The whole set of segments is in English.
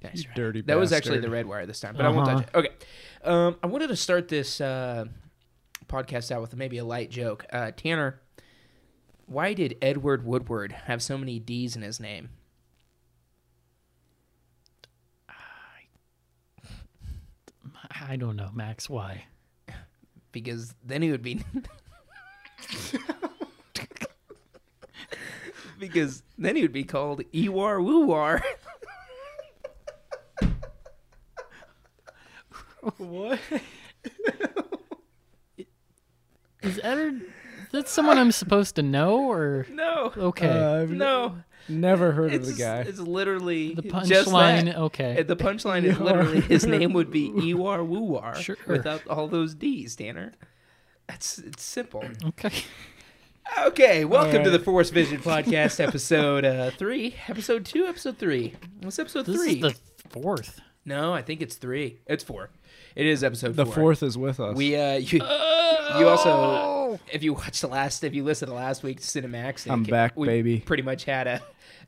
That's right. Dirty bastard. That was actually the red wire this time, but I won't touch it. Okay. I wanted to start this podcast out with maybe a light joke. Tanner, why did Edward Woodward have so many D's in his name? I don't know, Max. Why? Because then he would be... because then he would be called Ewar Woowar. What? Is Edward... That's someone I'm supposed to know, or... No. Okay. No. Never heard of the guy. It's literally the punchline. Okay. The punchline is literally his name would be Ewar Woowar without all those D's, Tanner. It's simple. Okay. Okay. Welcome to the Force Vision podcast, episode three. What's episode three? This is the fourth. No, I think it's three. It's four. It is episode four. The fourth is with us. We you also, if you listened to last week's Cinemaxic, I'm back, baby. Pretty much had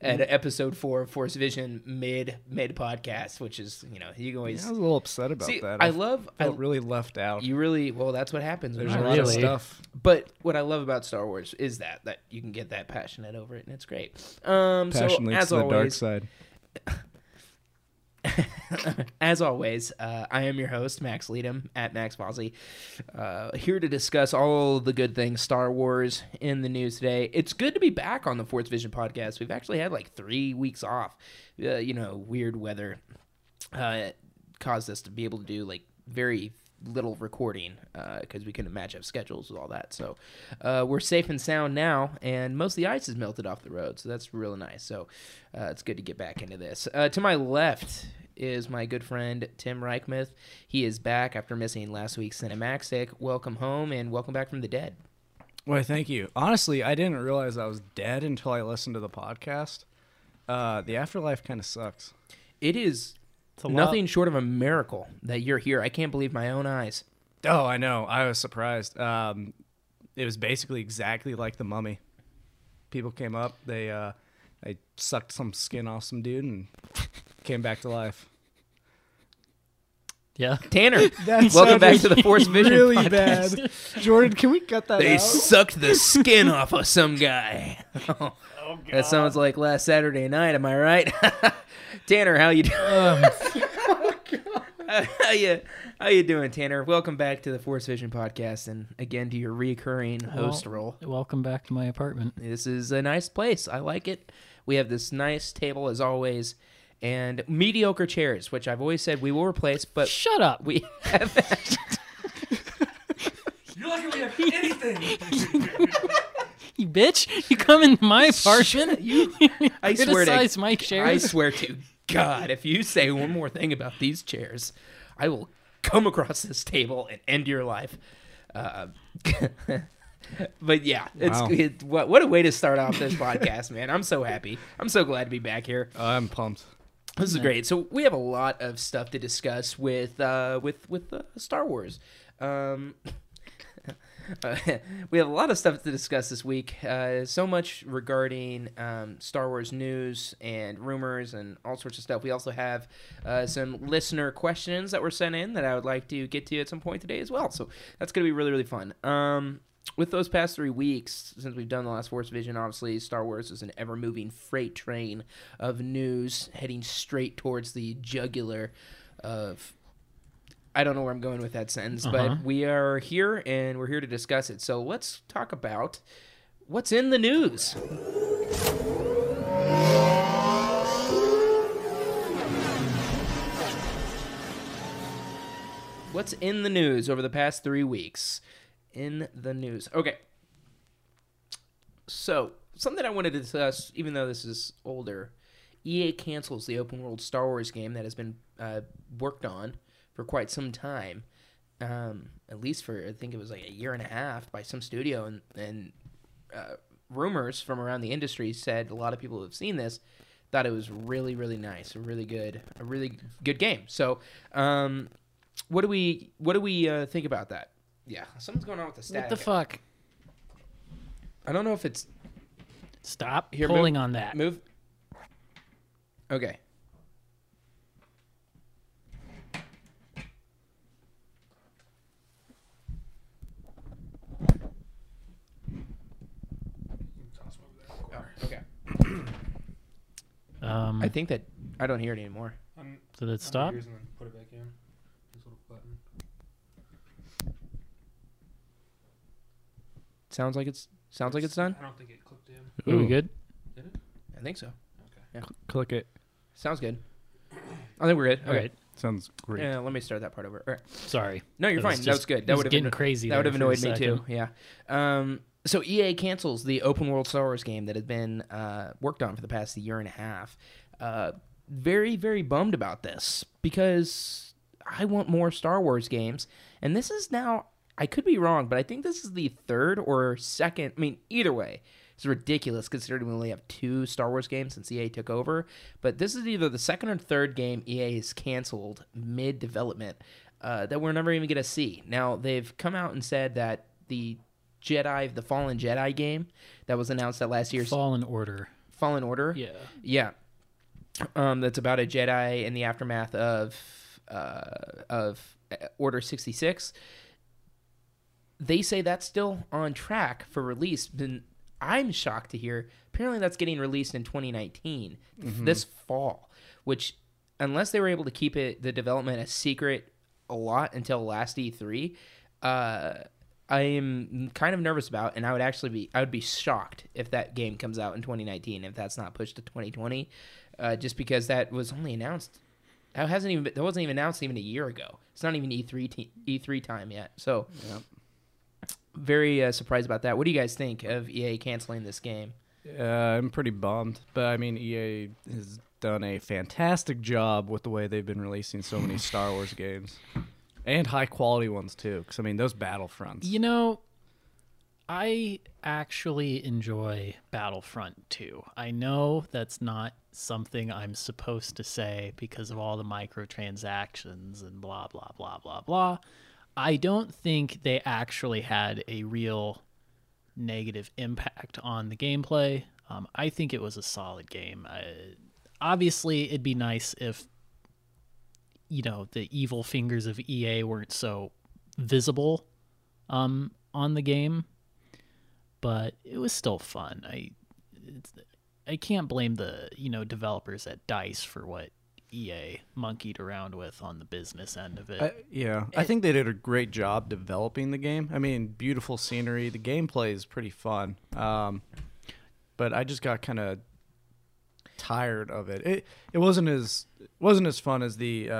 an episode four of Force Vision mid podcast, which is, you can always. I was a little upset about that. I really left out. You really, well, that's what happens. There's a lot of stuff. But what I love about Star Wars is that you can get that passionate over it, and it's great. Passion leads to the dark side. As always, I am your host, Max Leadham, at Max Fossey, here to discuss all the good things Star Wars in the news today. It's good to be back on the Force Vision podcast. We've actually had like 3 weeks off. Weird weather caused us to be able to do like very little recording because we couldn't match up schedules with all that. So we're safe and sound now, and most of the ice is melted off the road, so that's really nice. So it's good to get back into this. To my left is my good friend Tim Reichmuth. He is back after missing last week's Cinemaxic. Welcome home, and welcome back from the dead. Well, thank you. Honestly, I didn't realize I was dead until I listened to the podcast. The afterlife kind of sucks. It is... Nothing short of a miracle that you're here. I can't believe my own eyes. Oh, I know. I was surprised. It was basically exactly like The Mummy. People came up. They sucked some skin off some dude and came back to life. Yeah, Tanner. Welcome back to the Force Vision really podcast. Bad. Jordan, can we cut that? They sucked the skin off of some guy. Oh, God. That sounds like last Saturday night. Am I right? Tanner, how you doing? Oh, God. How you doing, Tanner? Welcome back to the Force Vision podcast, and again to your recurring host role. Welcome back to my apartment. This is a nice place. I like it. We have this nice table as always. And mediocre chairs, which I've always said we will replace, but... Shut up. We have... You're lucky we have anything. You bitch. You come into my apartment. I swear to... my chairs. I swear to God, if you say one more thing about these chairs, I will come across this table and end your life. But yeah, it's what a way to start off this podcast, man. I'm so happy. I'm so glad to be back here. I'm pumped. This is great. So we have a lot of stuff to discuss with Star Wars. We have a lot of stuff to discuss this week. So much regarding Star Wars news and rumors and all sorts of stuff. We also have some listener questions that were sent in that I would like to get to at some point today as well. So that's going to be really, really fun. With those past 3 weeks, since we've done the last Force Vision, obviously, Star Wars is an ever-moving freight train of news heading straight towards the jugular of... I don't know where I'm going with that sentence, but we are here, and we're here to discuss it. So let's talk about what's in the news. What's in the news over the past 3 weeks? In the news. Okay. So, something I wanted to discuss, even though this is older, EA cancels the open world Star Wars game that has been worked on for quite some time, at least for, I think it was like a year and a half by some studio, and rumors from around the industry said a lot of people who have seen this thought it was really, really nice, a really good game. So, what do we think about that? Yeah, something's going on with the static. What the fuck? I don't know if it's... Stop pulling on that. Move. Okay. I think that I don't hear it anymore. Did it stop? And then put it back in. This little button. Sounds like it's done. I don't think it clicked in. Ooh. Are we good? Did it? I think so. Okay. Yeah. Click it. Sounds good. I think we're good. Okay. Right. Sounds great. Yeah, let me start that part over. All right. Sorry. No, you're fine. That was good. That would have been crazy. That would have annoyed me too. Yeah. So EA cancels the open world Star Wars game that had been worked on for the past year and a half. Very, very bummed about this because I want more Star Wars games. And this is now, I could be wrong, but I think this is the third or second. I mean, either way, it's ridiculous considering we only have 2 Star Wars games since EA took over. But this is either the second or third game EA has canceled mid-development that we're never even going to see. Now, they've come out and said that the Fallen Jedi game that was announced at last year's... Fallen Order? Yeah. Yeah. That's about a Jedi in the aftermath of Order 66. They say that's still on track for release. And I'm shocked to hear apparently that's getting released in 2019, this fall, which unless they were able to keep the development a secret a lot until last E3, I am kind of nervous about, and I would be shocked if that game comes out in 2019, if that's not pushed to 2020, just because that was only announced. That wasn't even announced even a year ago. It's not even E3 time yet. So, yeah. Very surprised about that. What do you guys think of EA canceling this game? I'm pretty bummed, but I mean, EA has done a fantastic job with the way they've been releasing so many Star Wars games. And high-quality ones, too, because, I mean, those Battlefronts. You know, I actually enjoy Battlefront 2. I know that's not something I'm supposed to say because of all the microtransactions and blah, blah, blah, blah, blah. I don't think they actually had a real negative impact on the gameplay. I think it was a solid game. Obviously, it'd be nice if... you know, the evil fingers of EA weren't so visible on the game, but it was still fun. I can't blame the, you know, developers at DICE for what EA monkeyed around with on the business end of it. I think they did a great job developing the game. I mean, beautiful scenery. The gameplay is pretty fun, but I just got kind of tired of it. It wasn't as fun as the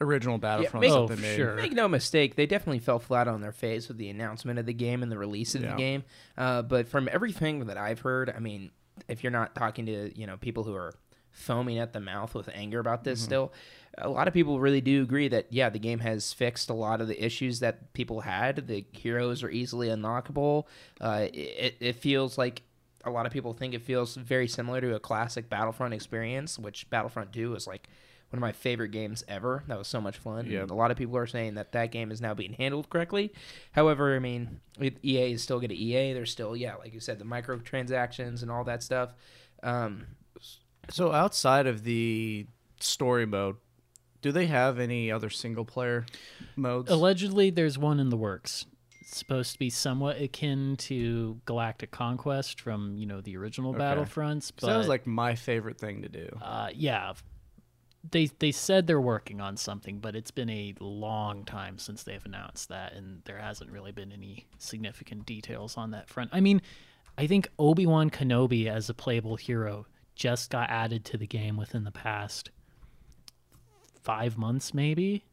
original Battlefront. Yeah, make no mistake, they definitely fell flat on their face with the announcement of the game and the release of the game. But from everything that I've heard, I mean, if you're not talking to, you know, people who are foaming at the mouth with anger about this still, a lot of people really do agree that, yeah, the game has fixed a lot of the issues that people had. The heroes are easily unlockable. It feels like a lot of people think it feels very similar to a classic Battlefront experience, which Battlefront 2 is like one of my favorite games ever. That was so much fun. Yep. And a lot of people are saying that game is now being handled correctly. However, I mean, EA is still going to EA. There's still, like you said, the microtransactions and all that stuff. So outside of the story mode, do they have any other single-player modes? Allegedly, there's one in the works. Supposed to be somewhat akin to Galactic Conquest from, you know, the original Battlefronts. But that was like my favorite thing to do. They said they're working on something, but it's been a long time since they've announced that, and there hasn't really been any significant details on that front. I mean, I think Obi-Wan Kenobi as a playable hero just got added to the game within the past 5 months, maybe.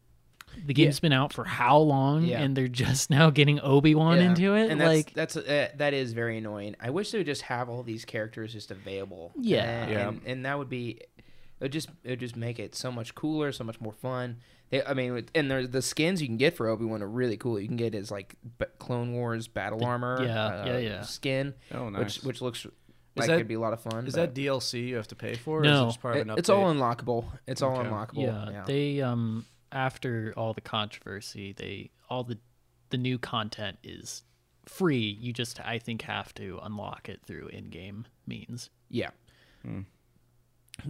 The game's been out for how long, and they're just now getting Obi-Wan into it. And that is very annoying. I wish they would just have all these characters just available. And that would be, it would just make it so much cooler, so much more fun. And there's the skins you can get for Obi-Wan are really cool. You can get his like Clone Wars battle armor, skin, which looks. That could be a lot of fun. That DLC you have to pay for? No, or is it just part of an update? It's all unlockable. Yeah, they after all the controversy, all the new content is free. You just, I think, have to unlock it through in-game means. Yeah.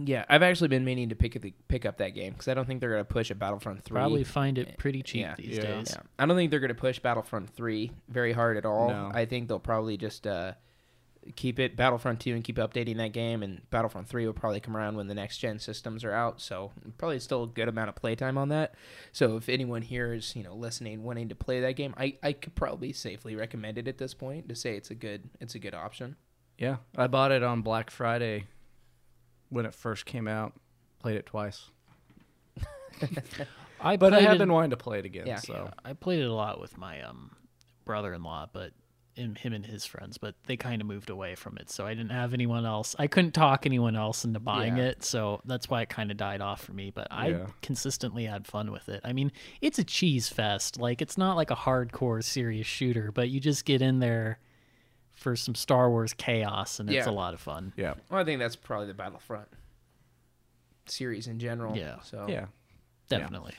Yeah, I've actually been meaning to pick up that game because I don't think they're going to push a Battlefront 3. Probably find it pretty cheap these days. Yeah. I don't think they're going to push Battlefront 3 very hard at all. No. I think they'll probably just keep it Battlefront 2 and keep updating that game, and Battlefront 3 will probably come around when the next gen systems are out, so probably still a good amount of playtime on that. So if anyone here is, you know, listening, wanting to play that game, I could probably safely recommend it at this point to say it's a good option. Yeah, I bought it on Black Friday when it first came out. Played it twice. I have been wanting to play it again. Yeah, so yeah. I played it a lot with my brother-in-law, but him and his friends, but they kind of moved away from it, so I didn't have anyone else. I couldn't talk anyone else into buying it, so that's why it kind of died off for me, but I consistently had fun with it. I mean, it's a cheese fest. Like, it's not like a hardcore serious shooter, but you just get in there for some Star Wars chaos, and it's a lot of fun. Yeah. Well, I think that's probably the Battlefront series in general. Yeah. So yeah. Definitely.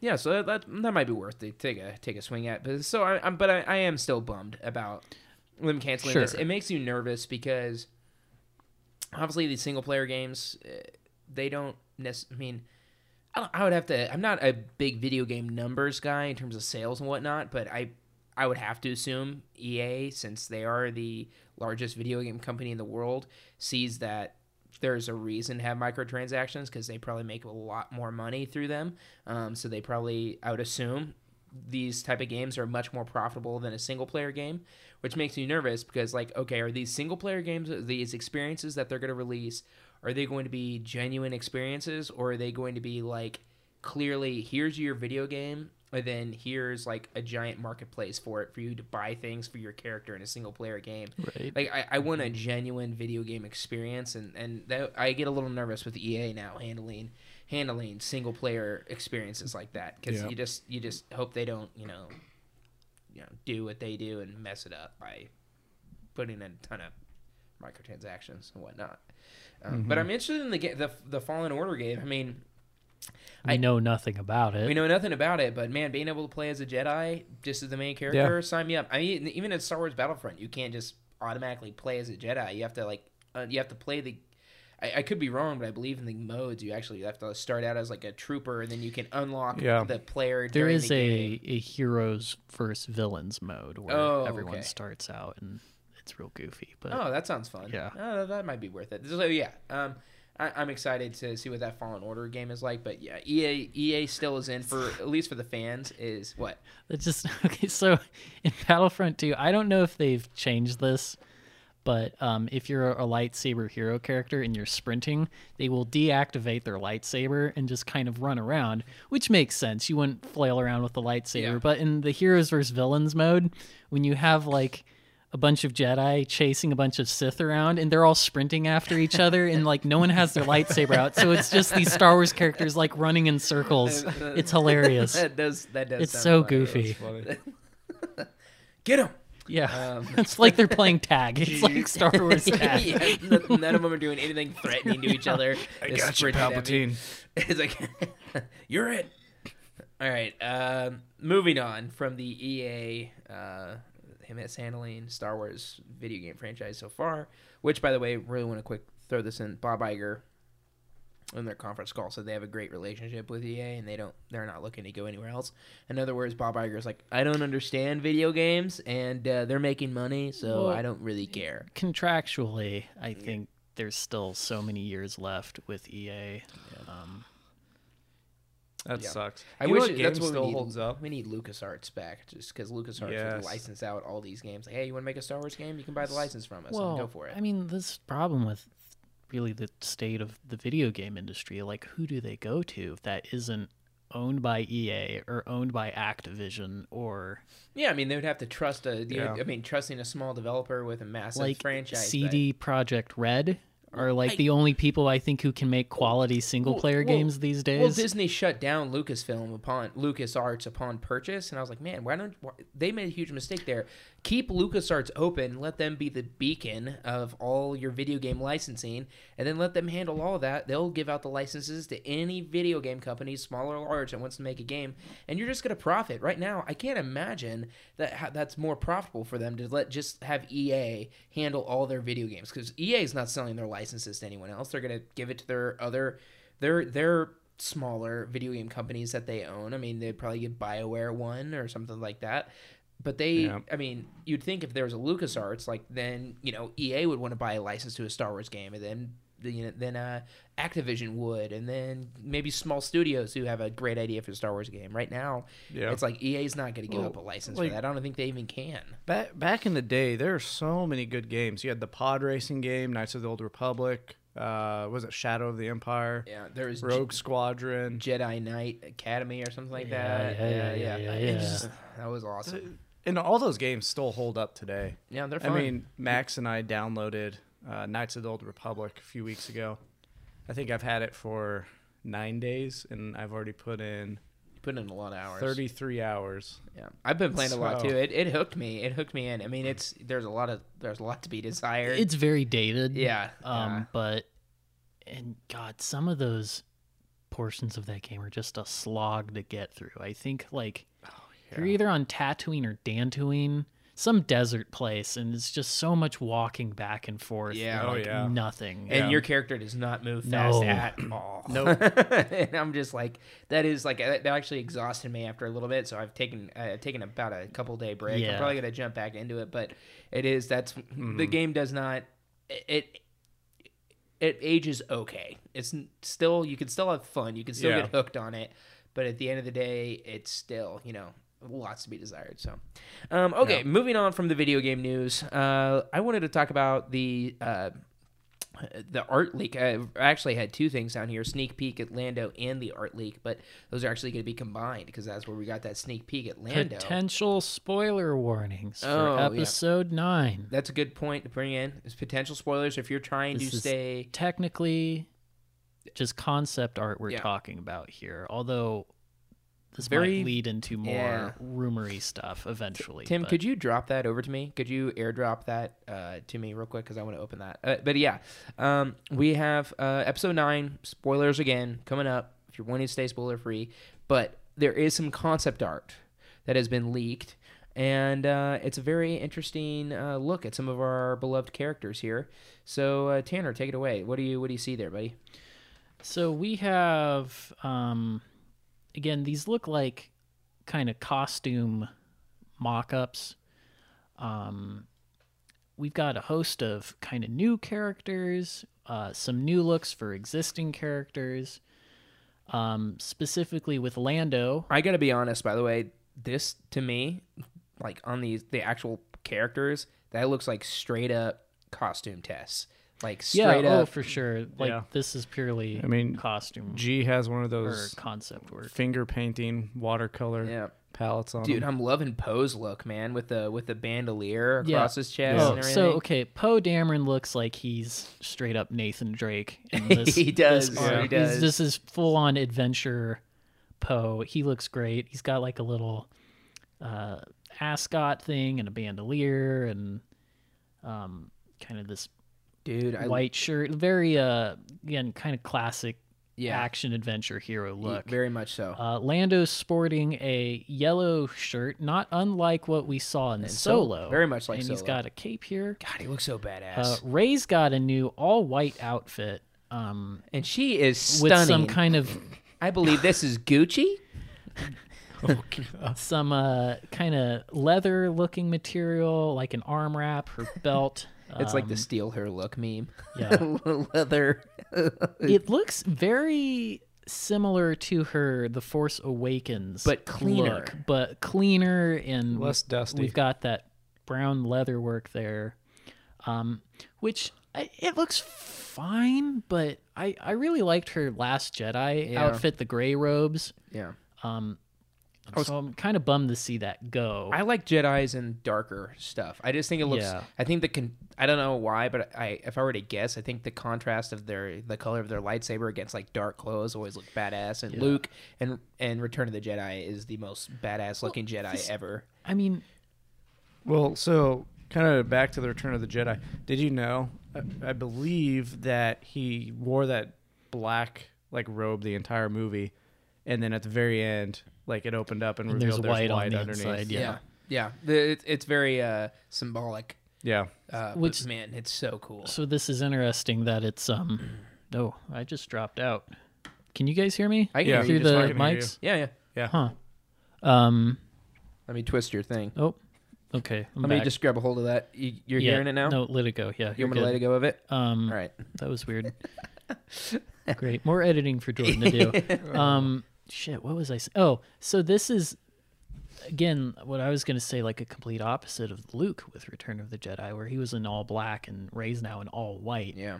Yeah. So that might be worth to take a swing at. But so I am still bummed about them canceling this. It makes you nervous because obviously these single player games, they don't necessarily. I mean, I would have to. I'm not a big video game numbers guy in terms of sales and whatnot, but I would have to assume EA, since they are the largest video game company in the world, sees that there's a reason to have microtransactions because they probably make a lot more money through them. So they probably, I would assume, these type of games are much more profitable than a single-player game, which makes me nervous because, like, okay, are these single-player games, these experiences that they're going to release, are they going to be genuine experiences, or are they going to be, like, clearly, here's your video game, and then here's, like, a giant marketplace for it, for you to buy things for your character in a single-player game. Right. Like, I want a genuine video game experience, and that, I get a little nervous with EA now handling single-player experiences like that, because you just hope they don't, you know, do what they do and mess it up by putting in a ton of microtransactions and whatnot. But I'm interested in the Fallen Order game. I mean, I know nothing about it. We know nothing about it, but man, being able to play as a Jedi, just as the main character, sign me up. I mean, even in Star Wars Battlefront, you can't just automatically play as a Jedi. You have to play the. I could be wrong, but I believe in the modes you have to start out as like a trooper, and then you can unlock the player. There is a heroes versus villains mode where everyone starts out, and it's real goofy. But that sounds fun. Yeah, that might be worth it. So yeah. I'm excited to see what that Fallen Order game is like, but yeah, EA still is in for, at least for the fans, is what? It's just, okay, so in Battlefront 2, I don't know if they've changed this, but if you're a lightsaber hero character and you're sprinting, they will deactivate their lightsaber and just kind of run around, which makes sense. You wouldn't flail around with the lightsaber, but in the heroes versus villains mode, when you have like a bunch of Jedi chasing a bunch of Sith around, and they're all sprinting after each other, and like no one has their lightsaber out, so it's just these Star Wars characters like running in circles. It's hilarious. That does. It's so goofy. Get him! Yeah, it's like they're playing tag. It's like Star Wars tag. None of them are doing anything threatening to each other. I got you, Palpatine. It's like, you're it. All right, moving on from the EA. Handling Star Wars video game franchise so far, which, by the way, really want to quick throw this in. Bob Iger, in their conference call, said they have a great relationship with EA and they're not looking to go anywhere else. In other words, Bob Iger's like, I don't understand video games, and they're making money, so I don't really care. Contractually, I think there's still so many years left with EA. That sucks. I wish the game still holds up. We need LucasArts back, just because LucasArts would license out all these games. Like, hey, you want to make a Star Wars game? You can buy the license from us and go for it. I mean, this problem with really the state of the video game industry, like, who do they go to if that isn't owned by EA or owned by Activision or... Yeah, I mean, they would have to trust trusting a small developer with a massive franchise. Like CD Projekt Red... are like the only people I think who can make quality single-player games these days. Well, Disney shut down LucasArts upon purchase, and I was like, man, they made a huge mistake there. Keep LucasArts open, let them be the beacon of all your video game licensing, and then let them handle all of that. They'll give out the licenses to any video game company, small or large, that wants to make a game, and you're just going to profit. Right now, I can't imagine that's more profitable for them to just have EA handle all their video games, because EA is not selling their licenses to anyone else. They're going to give it to their other their smaller video game companies that they own. I mean, they'd probably get BioWare one or something like that. But they, I mean, you'd think if there was a LucasArts, like then, you know, EA would want to buy a license to a Star Wars game, and then, you know, then Activision would, and then maybe small studios who have a great idea for a Star Wars game. Right now, it's like EA's not going to give up a license for that. I don't think they even can. Back in the day, there are so many good games. You had the pod racing game, Knights of the Old Republic. Was it Shadow of the Empire? Yeah, there was Rogue Squadron, Jedi Knight Academy, or something like that. Yeah. Just, that was awesome. And all those games still hold up today. Yeah, they're fun. I mean, Max and I downloaded Knights of the Old Republic a few weeks ago. I think I've had it for 9 days, and I've already put in. In a lot of hours. 33 hours. Yeah. I've been playing a lot too. It hooked me. It hooked me in. I mean, there's a lot to be desired. It's very dated. Yeah. But and God, some of those portions of that game are just a slog to get through. I think like you're either on Tatooine or Dantooine, some desert place, and it's just so much walking back and forth. Yeah, and nothing. And your character does not move fast at all. Nope. And I'm just like, that is like, that actually exhausted me after a little bit. So I've taken about a couple day break. Yeah. I'm probably gonna jump back into it, but the game does not it ages okay. It's still, you can still have fun, you can still get hooked on it, but at the end of the day, it's still, you know, lots to be desired. So moving on from the video game news, I wanted to talk about the art leak. I actually had two things down here, sneak peek at Lando and the art leak, but those are actually going to be combined because that's where we got that sneak peek at Lando. Potential spoiler warnings for episode 9. That's a good point to bring in. It's potential spoilers if you're trying to stay... technically just concept art we're talking about here, although... this might lead into more rumory stuff eventually. Tim, could you drop that over to me? Could you airdrop that to me real quick? Because I want to open that. We have episode 9, spoilers again, coming up if you're wanting to stay spoiler-free. But there is some concept art that has been leaked, and it's a very interesting look at some of our beloved characters here. So, Tanner, take it away. What do you see there, buddy? So we have... again, these look like kind of costume mock-ups. We've got a host of kind of new characters, some new looks for existing characters, specifically with Lando. I got to be honest, by the way, this to me, like on the actual characters, that looks like straight-up costume tests. Like straight up. Oh, for sure. Like this is purely costume. G has one of those concept work, finger painting, watercolor palettes on. Dude, I'm loving Poe's look, man, with the bandolier across his chest and everything. So Poe Dameron looks like he's straight up Nathan Drake. He does. He does. This is full on adventure Poe. He looks great. He's got like a little ascot thing and a bandolier and kind of this. Dude, white shirt, very again kind of classic action adventure hero look. Very much so. Lando's sporting a yellow shirt, not unlike what we saw in Solo. Very much like Solo. And he's got a cape here. God, he looks so badass. Rey's got a new all white outfit, and she is stunning. With some kind of, I believe this is Gucci. Some kind of leather looking material, like an arm wrap, her belt. It's like the steal her look meme. Yeah. Leather. It looks very similar to her The Force Awakens. But cleaner. Look, but cleaner and less dusty. We've got that brown leather work there, which it looks fine, but I really liked her Last Jedi outfit, the gray robes. Yeah. So I'm kind of bummed to see that go. I like Jedis and darker stuff. I just think it looks. Yeah. I think I don't know why, but if I were to guess, I think the contrast of the color of their lightsaber against like dark clothes always look badass. And Luke and Return of the Jedi is the most badass looking Jedi ever. I mean, so kind of back to the Return of the Jedi. Did you know? I believe that he wore that black like robe the entire movie, and then at the very end. Like it opened up and revealed there's white underneath. Inside, yeah. It's very symbolic. Yeah, which man, it's so cool. So this is interesting that it's Oh, I just dropped out. Can you guys hear me? I can hear you through the mics. Yeah. Huh. Let me twist your thing. Oh, Okay, let me just grab a hold of that. You're hearing it now? No, let it go. Yeah, you want me to let it go of it? All right. That was weird. Great. More editing for Jordan to do. Shit, what was I saying? Oh, so this is, again, what I was going to say, like a complete opposite of Luke with Return of the Jedi, where he was in all black and Rey's now in all white. Yeah.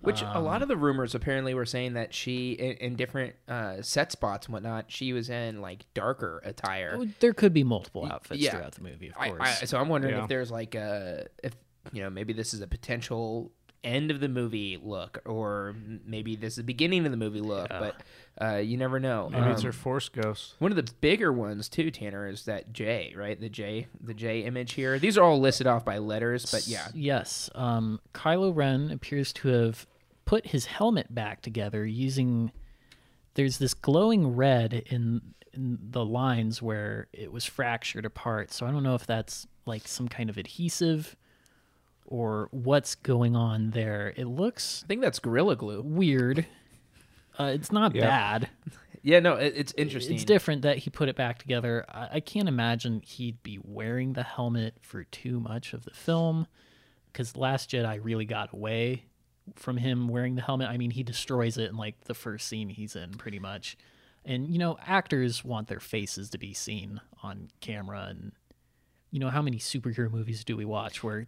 Which a lot of the rumors apparently were saying that she, in different set spots and whatnot, she was in like darker attire. Oh, there could be multiple outfits throughout the movie, of course. So I'm wondering if there's like a, if you know, maybe this is a potential end of the movie look, or maybe this is the beginning of the movie look. But you never know. Maybe it's her Force ghost. One of the bigger ones too, Tanner, is that J, right? The J image here. These are all listed off by letters, but yeah. Yes, Kylo Ren appears to have put his helmet back together using, there's this glowing red in the lines where it was fractured apart. So I don't know if that's like some kind of adhesive or what's going on there. It looks, I think that's Gorilla Glue. Weird. It's not bad. Yeah, no, it's interesting. It's different that he put it back together. I can't imagine he'd be wearing the helmet for too much of the film, because Last Jedi really got away from him wearing the helmet. I mean, he destroys it in like the first scene he's in, pretty much. And you know, actors want their faces to be seen on camera, and you know, how many superhero movies do we watch where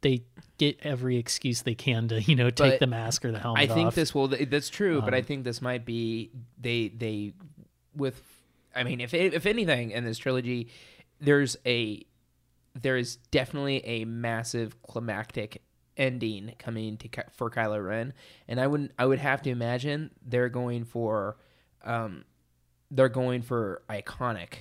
they get every excuse they can to, you know, take the mask or the helmet off? I think this will. That's true, but I think this might be they with. I mean, if anything in this trilogy, there is definitely a massive climactic ending coming for Kylo Ren, and I would have to imagine they're going for iconic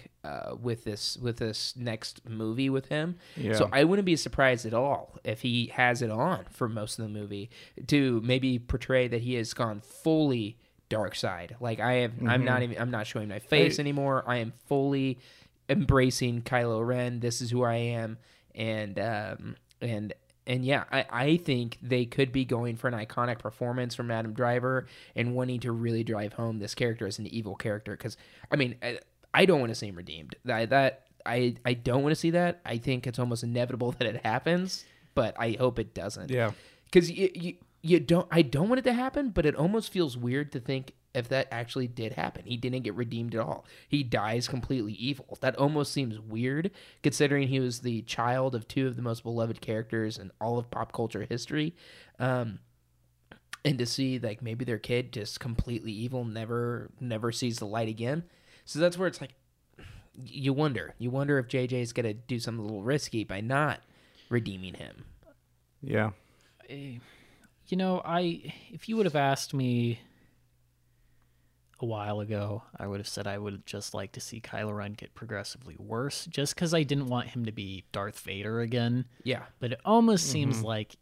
with this next movie with him. Yeah. So I wouldn't be surprised at all if he has it on for most of the movie to maybe portray that he has gone fully dark side. Like I'm not showing my face anymore. I am fully embracing Kylo Ren. This is who I am, and yeah, I think they could be going for an iconic performance from Adam Driver and wanting to really drive home this character as an evil character. Because, I mean, I don't want to see him redeemed. I don't want to see that. I think it's almost inevitable that it happens, but I hope it doesn't. Yeah. Because I don't want it to happen, but it almost feels weird to think if that actually did happen. He didn't get redeemed at all. He dies completely evil. That almost seems weird, considering he was the child of two of the most beloved characters in all of pop culture history. And to see like maybe their kid just completely evil, never sees the light again. So that's where it's like, you wonder if JJ is going to do something a little risky by not redeeming him. Yeah. You know, if you would have asked me a while ago, I would have said I would just like to see Kylo Ren get progressively worse, just because I didn't want him to be Darth Vader again. Yeah. But it almost seems like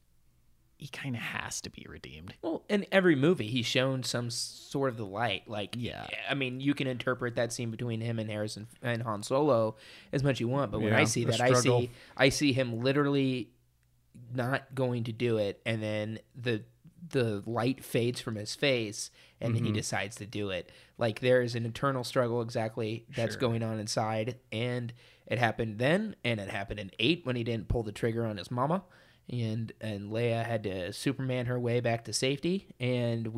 he kind of has to be redeemed. Well, in every movie, he's shown some sort of the light. Like, yeah. I mean, you can interpret that scene between him and Harrison and Han Solo as much as you want, but when I see that, I see him literally not going to do it, and then the light fades from his face, and then he decides to do it. Like, there is an internal struggle that's going on inside, and it happened then, and it happened in 8 when he didn't pull the trigger on his mama, and Leia had to Superman her way back to safety, and it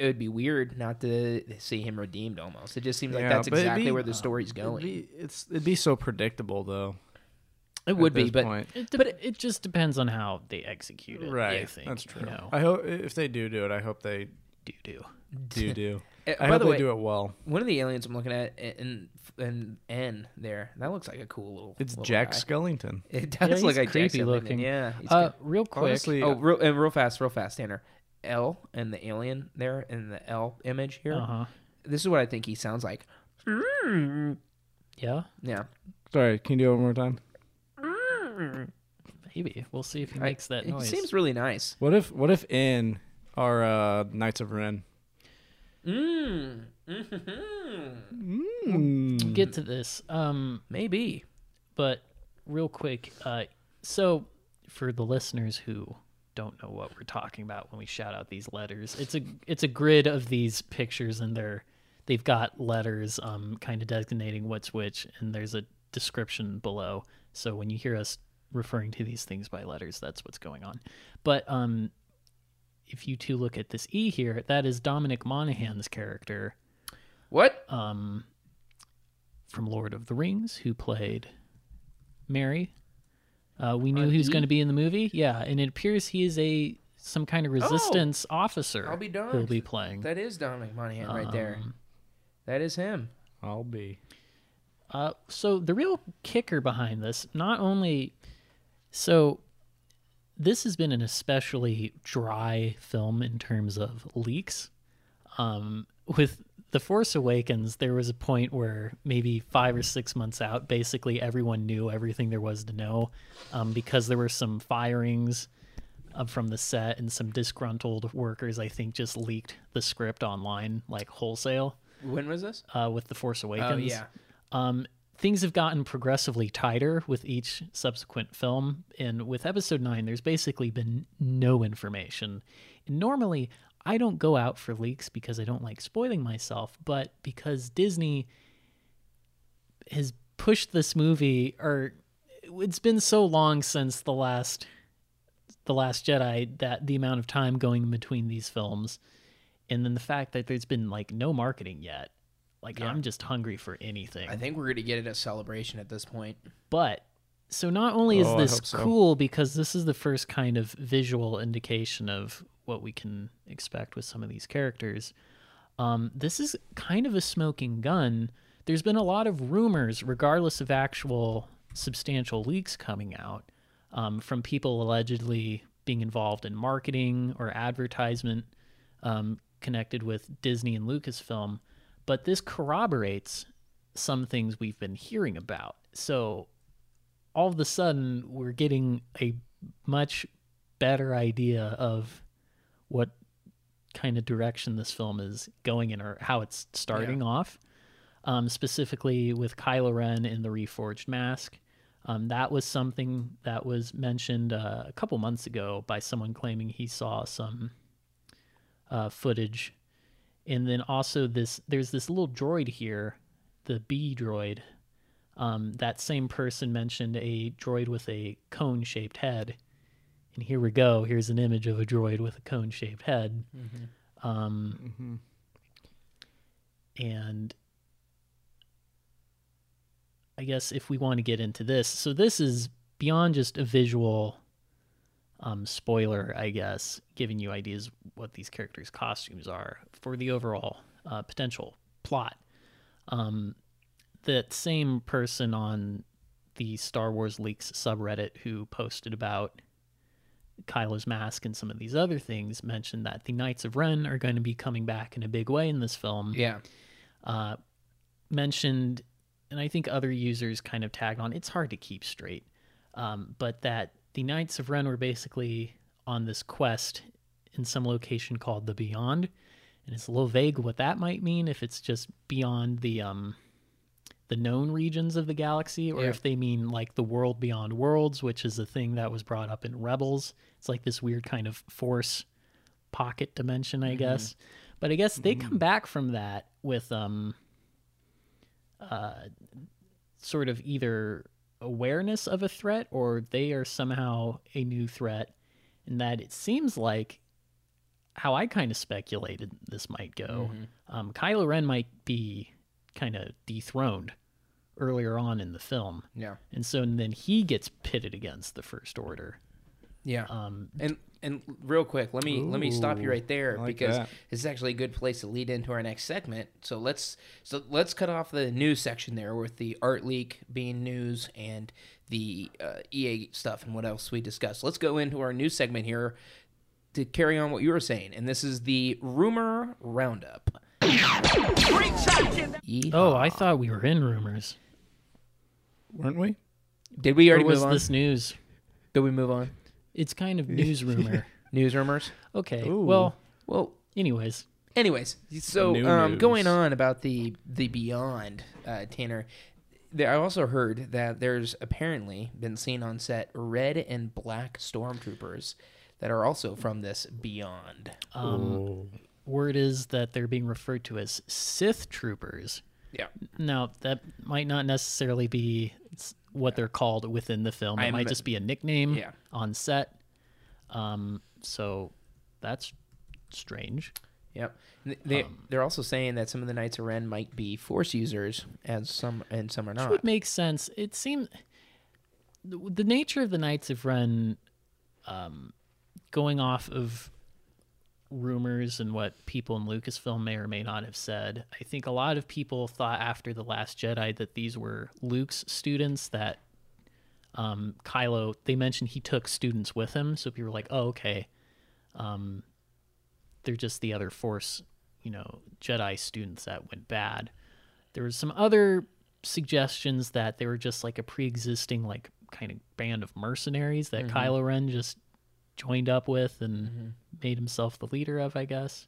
would be weird not to see him redeemed almost. It just seems like that's exactly where the story's going. It'd be so predictable, though. It would be, but it just depends on how they execute it. Right, I think, that's true. You know? I hope if they do it, I hope they do. I hope they do it well. One of the aliens I'm looking at in N there, that looks like a cool little. It's little Jack guy. Skellington. It does look like creepy Jack looking. Yeah, real quick. Honestly, real fast, Tanner. L and the alien there in the L image here. Uh-huh. This is what I think he sounds like. Yeah. Yeah. Sorry, can you do it one more time? Maybe we'll see if he makes that noise. It seems really nice. What if N are Knights of Ren? We'll get to this. Maybe. But real quick, so for the listeners who don't know what we're talking about when we shout out these letters, it's a grid of these pictures, and they're they've got letters kind of designating what's which, and there's a description below. So when you hear us referring to these things by letters, that's what's going on. But if you two look at this E here, that is Dominic Monaghan's character. What? From Lord of the Rings, who played Merry. We knew he was going to be in the movie. Yeah, and it appears he is some kind of resistance officer. I'll be darned. He'll be playing. That is Dominic Monaghan right there. That is him. I'll be. So the real kicker behind this, not only... So this has been an especially dry film in terms of leaks. With The Force Awakens, there was a point where maybe 5 or 6 months out, basically everyone knew everything there was to know, because there were some firings from the set, and some disgruntled workers, I think, just leaked the script online, like, wholesale. When was this? With The Force Awakens. Oh, yeah. Things have gotten progressively tighter with each subsequent film, and with Episode 9, there's basically been no information. And normally, I don't go out for leaks because I don't like spoiling myself, but because Disney has pushed this movie, or it's been so long since The Last Jedi, that the amount of time going between these films, and then the fact that there's been, like, no marketing yet. Like, yeah. I'm just hungry for anything. I think we're going to get it at Celebration at this point. But, so not only is this cool, because this is the first kind of visual indication of what we can expect with some of these characters, this is kind of a smoking gun. There's been a lot of rumors, regardless of actual substantial leaks coming out, from people allegedly being involved in marketing or advertisement connected with Disney and Lucasfilm. But this corroborates some things we've been hearing about. So all of a sudden, we're getting a much better idea of what kind of direction this film is going in, or how it's starting off, specifically with Kylo Ren in the reforged mask. That was something that was mentioned a couple months ago by someone claiming he saw some footage. And then also there's this little droid here, the B droid. That same person mentioned a droid with a cone-shaped head. And here we go. Here's an image of a droid with a cone-shaped head. Mm-hmm. And I guess if we want to get into this, so this is beyond just a visual spoiler, I guess, giving you ideas what these characters' costumes are for the overall potential plot. That same person on the Star Wars Leaks subreddit who posted about Kylo's mask and some of these other things mentioned that the Knights of Ren are going to be coming back in a big way in this film. Yeah. Mentioned, and I think other users kind of tagged on, it's hard to keep straight, but that the Knights of Ren were basically on this quest in some location called the Beyond, and it's a little vague what that might mean, if it's just beyond the known regions of the galaxy, or if they mean like the world beyond worlds, which is a thing that was brought up in Rebels. It's like this weird kind of Force pocket dimension, I guess. But I guess they come back from that with sort of either awareness of a threat, or they are somehow a new threat, and that it seems like how I kind of speculated this might go. Kylo Ren might be kind of dethroned earlier on in the film. Yeah. And so and then he gets pitted against the First Order. Yeah. And real quick, let me stop you right there, like, because it's actually a good place to lead into our next segment. So let's cut off the news section there with the art leak being news and the EA stuff and what else we discussed. Let's go into our news segment here to carry on what you were saying, and this is the rumor roundup. Oh, I thought we were in rumors, weren't we? Did we already? Or was move on? This news? Did we move on? It's kind of news rumor. News rumors. Okay. Ooh. Well. Anyways. So going on about the Beyond, Tanner. I also heard that there's apparently been seen on set red and black stormtroopers that are also from this Beyond. word is that they're being referred to as Sith troopers. Yeah. Now, that might not necessarily be what they're called within the film. It might just be a nickname on set. So that's strange. Yep. They're also saying that some of the Knights of Ren might be Force users, and some are not. Which would make sense. It seems the nature of the Knights of Ren, going off of rumors and what people in Lucasfilm may or may not have said, I think a lot of people thought after The Last Jedi that these were Luke's students, that Kylo, they mentioned he took students with him, so people were like, oh, okay, they're just the other Force, Jedi students that went bad. There was some other suggestions that they were just like a pre-existing, like, kind of band of mercenaries that Kylo Ren just joined up with and made himself the leader of, I guess.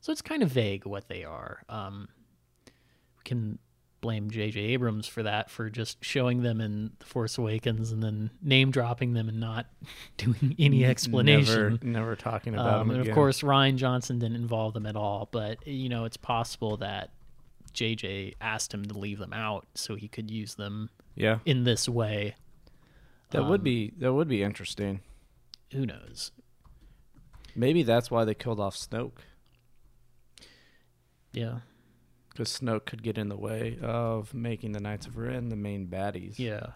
So it's kind of vague what they are. We can blame J.J. Abrams for that, for just showing them in The Force Awakens and then name-dropping them and not doing any explanation. Never talking about them again. Of course, Rian Johnson didn't involve them at all, but, it's possible that J.J. asked him to leave them out so he could use them in this way. That would be interesting. Who knows? Maybe that's why they killed off Snoke. Yeah. Because Snoke could get in the way of making the Knights of Ren the main baddies. Yeah.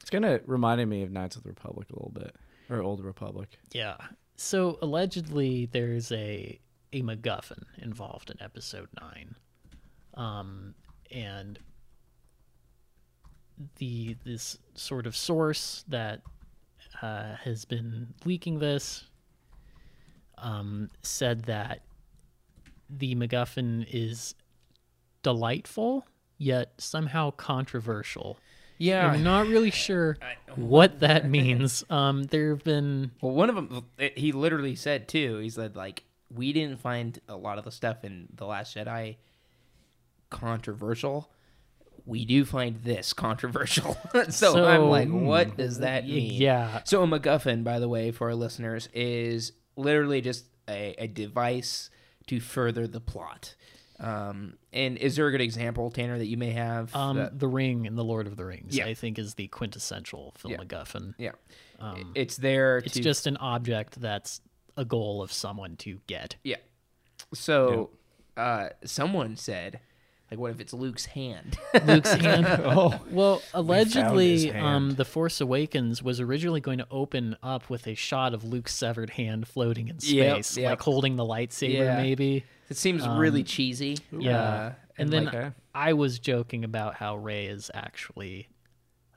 It's kind of reminding me of Knights of the Republic a little bit. Or Old Republic. Yeah. So, allegedly, there's a MacGuffin involved in Episode 9. And this sort of source that has been leaking this said that the MacGuffin is delightful yet somehow controversial. Yeah, I'm not really sure what that means. There have been one of them. He literally said too. He said like we didn't find a lot of the stuff in The Last Jedi controversial. We do find this controversial. so I'm like, what does that mean? Yeah. So a MacGuffin, by the way, for our listeners, is literally just a device to further the plot. And is there a good example, Tanner, that you may have? The Ring and The Lord of the Rings, I think, is the quintessential film MacGuffin. Yeah. It's there. It's just an object that's a goal of someone to get. Yeah. So someone said, like, what if it's Luke's hand? Luke's hand? Oh. Well, allegedly, The Force Awakens was originally going to open up with a shot of Luke's severed hand floating in space, like holding the lightsaber, maybe. It seems really cheesy. Yeah. And then I was joking about how Rey is actually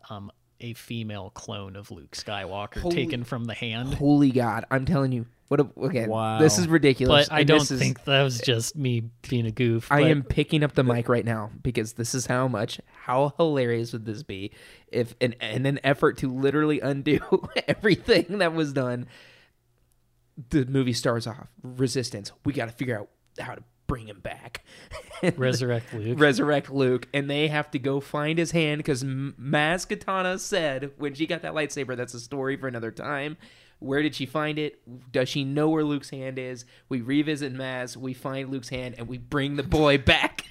a female clone of Luke Skywalker taken from the hand. Holy God. I'm telling you. Wow. This is ridiculous. But I don't think that was just me being a goof. I am picking up the mic right now because this is how hilarious would this be if in an effort to literally undo everything that was done, the movie starts off, Resistance. We got to figure out how to bring him back. Resurrect Luke. And they have to go find his hand because Maz Kanata said when she got that lightsaber, that's a story for another time. Where did she find it? Does she know where Luke's hand is? We revisit Maz, we find Luke's hand, and we bring the boy back.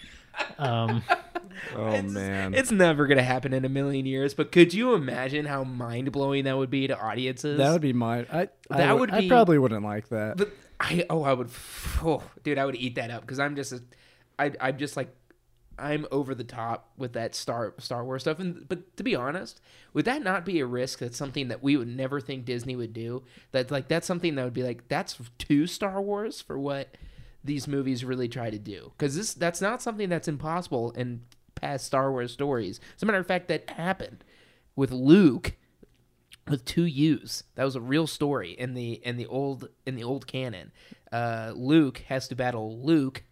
Man. It's never going to happen in a million years, but could you imagine how mind-blowing that would be to audiences? That would be mine. I probably wouldn't like that. But I would eat that up because I'm over the top with that Star Wars stuff. But to be honest, would that not be a risk? That's something that we would never think Disney would do. That's something that would be like, that's too Star Wars for what these movies really try to do. Because that's not something that's impossible in past Star Wars stories. As a matter of fact, that happened with Luke with two U's. That was a real story in the old canon. Luke has to battle Luke,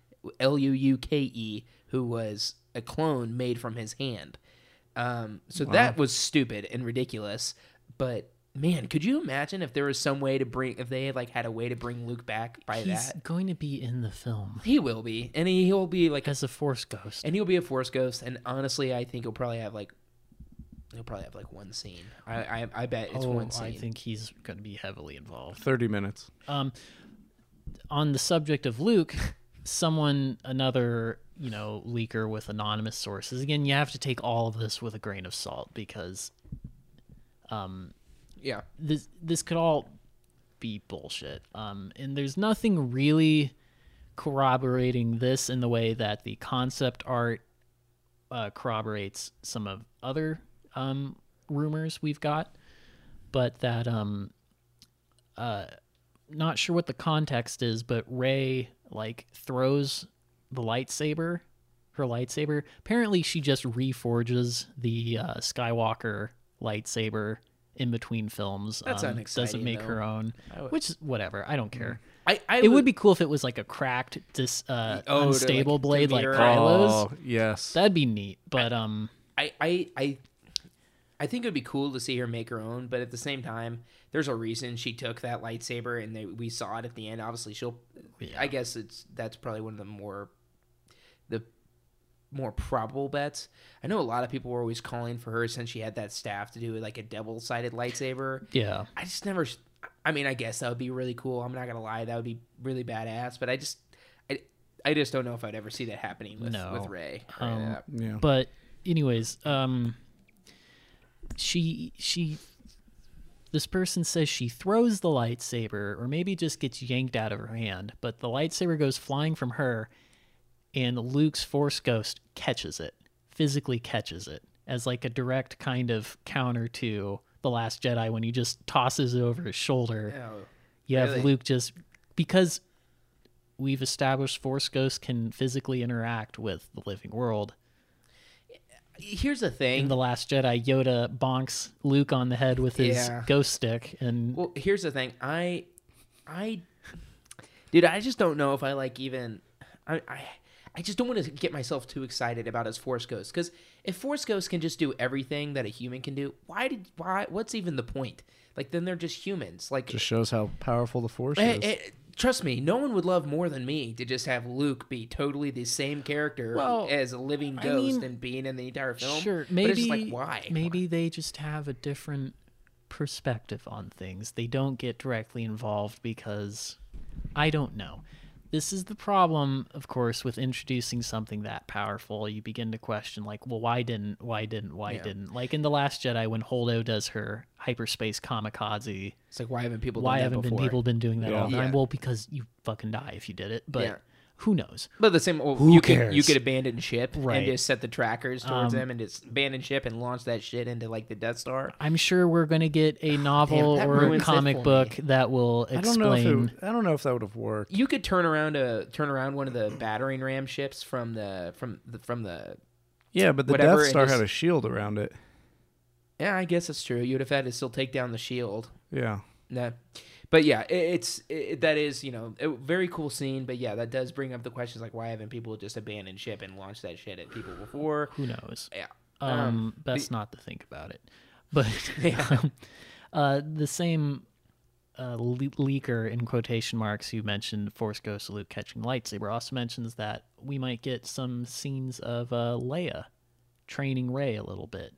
Luke, who was a clone made from his hand. That was stupid and ridiculous. But, man, could you imagine if there was some way to bring Luke back by that? He's going to be in the film. He will be. And he will be like... As a Force ghost. And he'll be a Force ghost. And honestly, I think he'll probably have like He'll probably have like one scene. I bet it's one scene. I think he's going to be heavily involved. 30 minutes. On the subject of Luke, another leaker with anonymous sources. Again, you have to take all of this with a grain of salt because, yeah, this could all be bullshit. And there's nothing really corroborating this in the way that the concept art corroborates some of other rumors we've got, but that not sure what the context is, but Rey like throws the lightsaber, her lightsaber. Apparently she just reforges the Skywalker lightsaber in between films. That's unexciting. Doesn't make her own, which whatever. I don't care. It would be cool if it was like a cracked, unstable blade like Kylo's. Oh, yes, that'd be neat. But I think it would be cool to see her make her own. But at the same time, there's a reason she took that lightsaber, and we saw it at the end. Obviously, she'll. Yeah. I guess that's probably one of the more probable bets. I know a lot of people were always calling for her since she had that staff to do like a double-sided lightsaber. Yeah, I just never. I mean, I guess that would be really cool. I'm not gonna lie, that would be really badass. But I just don't know if I'd ever see that happening with Rey. Yeah. But anyways, this person says she throws the lightsaber, or maybe just gets yanked out of her hand. But the lightsaber goes flying from her, and Luke's Force Ghost catches it, physically catches it, as like a direct kind of counter to The Last Jedi when he just tosses it over his shoulder. Oh, you have Luke just... Because we've established Force Ghosts can physically interact with the living world. Here's the thing. In The Last Jedi, Yoda bonks Luke on the head with his ghost stick. And well, here's the thing. Dude, I just don't know if I like even... I just don't want to get myself too excited about his Force Ghost, because if Force Ghosts can just do everything that a human can do, what's even the point? Like, then they're just humans. Like, just shows how powerful the Force is. Trust me, no one would love more than me to just have Luke be totally the same character as a living ghost and being in the entire film. Sure, maybe. But it's just like, why? Maybe they just have a different perspective on things. They don't get directly involved because I don't know. This is the problem, of course, with introducing something that powerful. You begin to question, like, well, why didn't? Like in The Last Jedi, when Holdo does her hyperspace kamikaze, it's like, why haven't people been doing that all the time? Well, because you fucking die if you did it, but who knows? But the same, you could abandon ship and just set the trackers towards them and just abandon ship and launch that shit into like the Death Star. I'm sure we're gonna get a novel or a comic book that will explain. I don't know if that would have worked. You could turn around one of the battering ram ships from the yeah, but the Death Star had a shield around it. Yeah, I guess that's true. You would have had to still take down the shield. Yeah. Nah. But yeah, that is a very cool scene. But yeah, that does bring up the questions like, why haven't people just abandoned ship and launched that shit at people before? Who knows? Yeah, best not to think about it. But the same leaker in quotation marks who mentioned Force Ghost Luke catching lightsaber also mentions that we might get some scenes of Leia training Rey a little bit.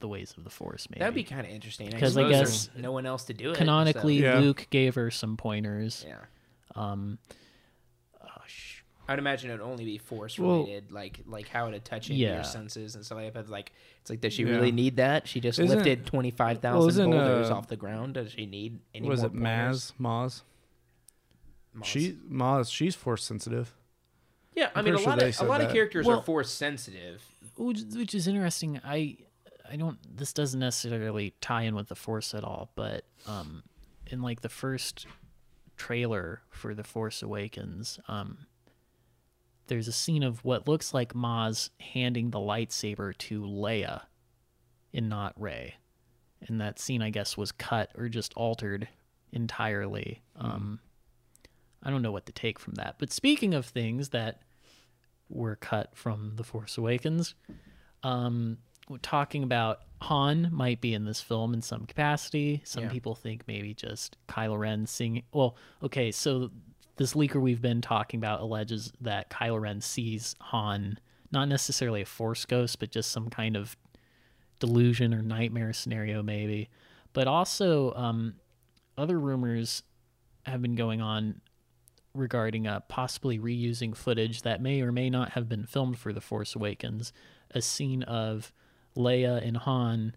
The ways of the Force, maybe. That'd be kind of interesting because I guess no one else to do it. Canonically, so. Luke gave her some pointers. Yeah. I'd imagine it'd only be Force related, like how it'd touch into your senses and stuff like that. But like, it's like, does she really need that? She just lifted 25,000 boulders off the ground. Does she need any? Was it pointers? Maz? She's Force sensitive. Yeah, I mean, a lot of characters are Force sensitive, which is interesting. This doesn't necessarily tie in with the Force at all, but in like the first trailer for The Force Awakens, there's a scene of what looks like Maz handing the lightsaber to Leia and not Rey. And that scene, I guess, was cut or just altered entirely. I don't know what to take from that. But speaking of things that were cut from The Force Awakens, we're talking about Han might be in this film in some capacity. Some people think maybe just Kylo Ren singing. Well, okay, so this leaker we've been talking about alleges that Kylo Ren sees Han, not necessarily a Force ghost, but just some kind of delusion or nightmare scenario maybe. But also other rumors have been going on regarding possibly reusing footage that may or may not have been filmed for The Force Awakens, a scene of Leia and Han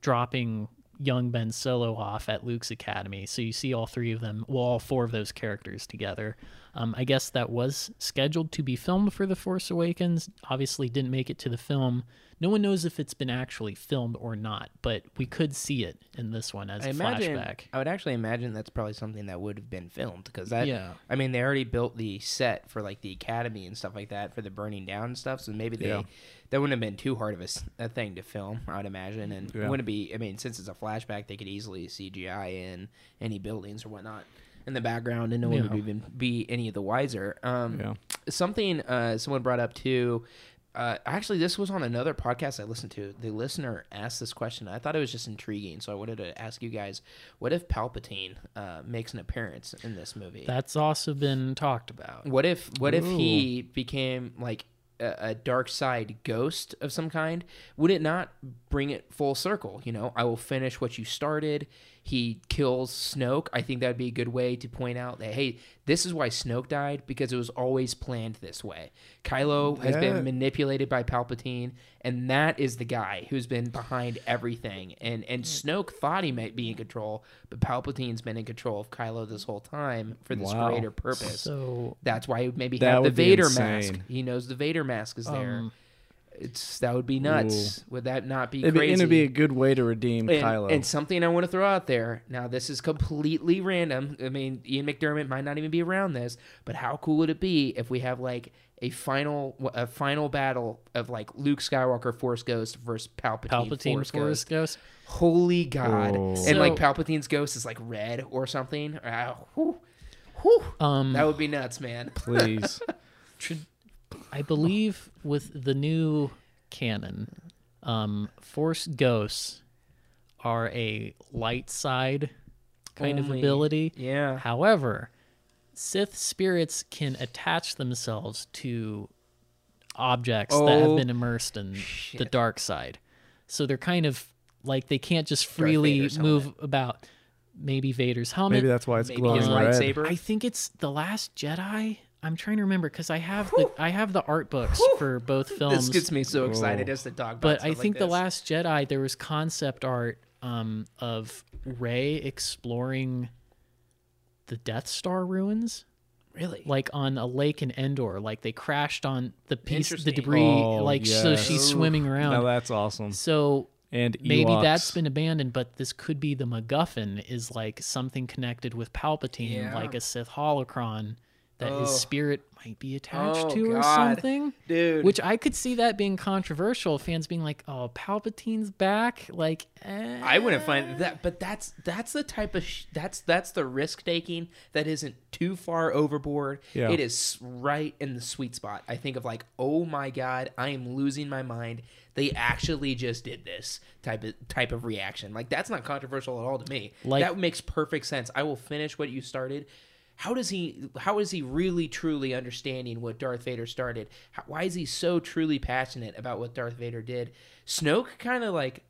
dropping young Ben Solo off at Luke's academy. So you see all three of them, well, all four of those characters together. I guess that was scheduled to be filmed for The Force Awakens, obviously didn't make it to the film. No one knows if it's been actually filmed or not, but we could see it in this one as a flashback. I would actually imagine that's probably something that would have been filmed, because that, yeah. I mean, they already built the set for like the academy and stuff like that for the burning down and stuff, so maybe that wouldn't have been too hard of a thing to film, I would imagine, and it wouldn't be, I mean, since it's a flashback, they could easily CGI in any buildings or whatnot in the background, and no one would even be any of the wiser. Something someone brought up too, actually this was on another podcast I listened to. The listener asked this question. I thought it was just intriguing, so I wanted to ask you guys, what if Palpatine makes an appearance in this movie? That's also been talked about. What if he became like a dark side ghost of some kind? Would it not bring it full circle? You know, I will finish what you started. He kills Snoke. I think that'd be a good way to point out that, hey, this is why Snoke died, because it was always planned this way. Kylo has been manipulated by Palpatine, and that is the guy who's been behind everything. And Snoke thought he might be in control, but Palpatine's been in control of Kylo this whole time for this greater purpose. So that's why he would maybe have the Vader mask. He knows the Vader mask is there. That would be nuts. Would that not be crazy? It'd be a good way to redeem Kylo. And something I want to throw out there. Now, this is completely random. I mean, Ian McDermott might not even be around this, but how cool would it be if we have like a final battle of like Luke Skywalker Force Ghost versus Palpatine Force Ghost? Holy God! Oh. And so, like Palpatine's ghost is like red or something. Oh, that would be nuts, man. Please. I believe with the new canon, Force Ghosts are a light side kind of ability. Yeah. However, Sith spirits can attach themselves to objects that have been immersed in the dark side. So they're kind of like they can't just freely move about. Maybe Vader's helmet. Maybe that's why it's glowing red. Lightsaber. I think it's The Last Jedi. I'm trying to remember because I have the art books for both films. This gets me so excited as the dog. But I think The Last Jedi, there was concept art of Rey exploring the Death Star ruins. Really? Like on a lake in Endor, like they crashed on the debris, so she's swimming around. Now that's awesome. So. And maybe that's been abandoned, but this could be the MacGuffin is like something connected with Palpatine, like a Sith holocron that his spirit might be attached to or something. Dude. Which I could see that being controversial. Fans being like, oh, Palpatine's back. Like, I wouldn't find that, but that's the type of, that's the risk taking that isn't too far overboard. Yeah. It is right in the sweet spot. I think of like, oh my God, I am losing my mind. They actually just did this type of reaction. Like, that's not controversial at all to me. Like, that makes perfect sense. I will finish what you started. How is he really truly understanding what Darth Vader started? Why is he so truly passionate about what Darth Vader did? Snoke kind of like,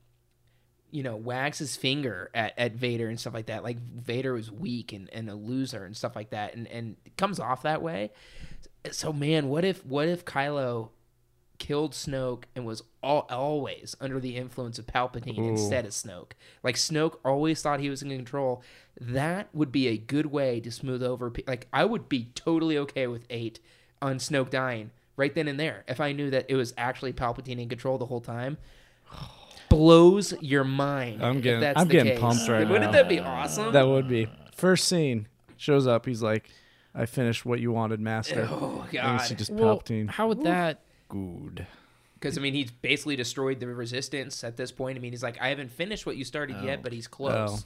you know, wags his finger at Vader and stuff like that. Like Vader was weak and a loser and stuff like that, and it comes off that way. So man, what if Kylo killed Snoke and was always under the influence of Palpatine instead of Snoke? Like Snoke always thought he was in control. That would be a good way to smooth over. Like I would be totally okay with 8 on Snoke dying right then and there if I knew that it was actually Palpatine in control the whole time. Blows your mind. I'm getting pumped right now. Wouldn't that be awesome? That would be. First scene shows up. He's like, "I finished what you wanted, Master." Oh God! And just Palpatine. How would that? Good. Because, I mean, he's basically destroyed the resistance at this point. I mean, he's like, I haven't finished what you started yet, but he's close.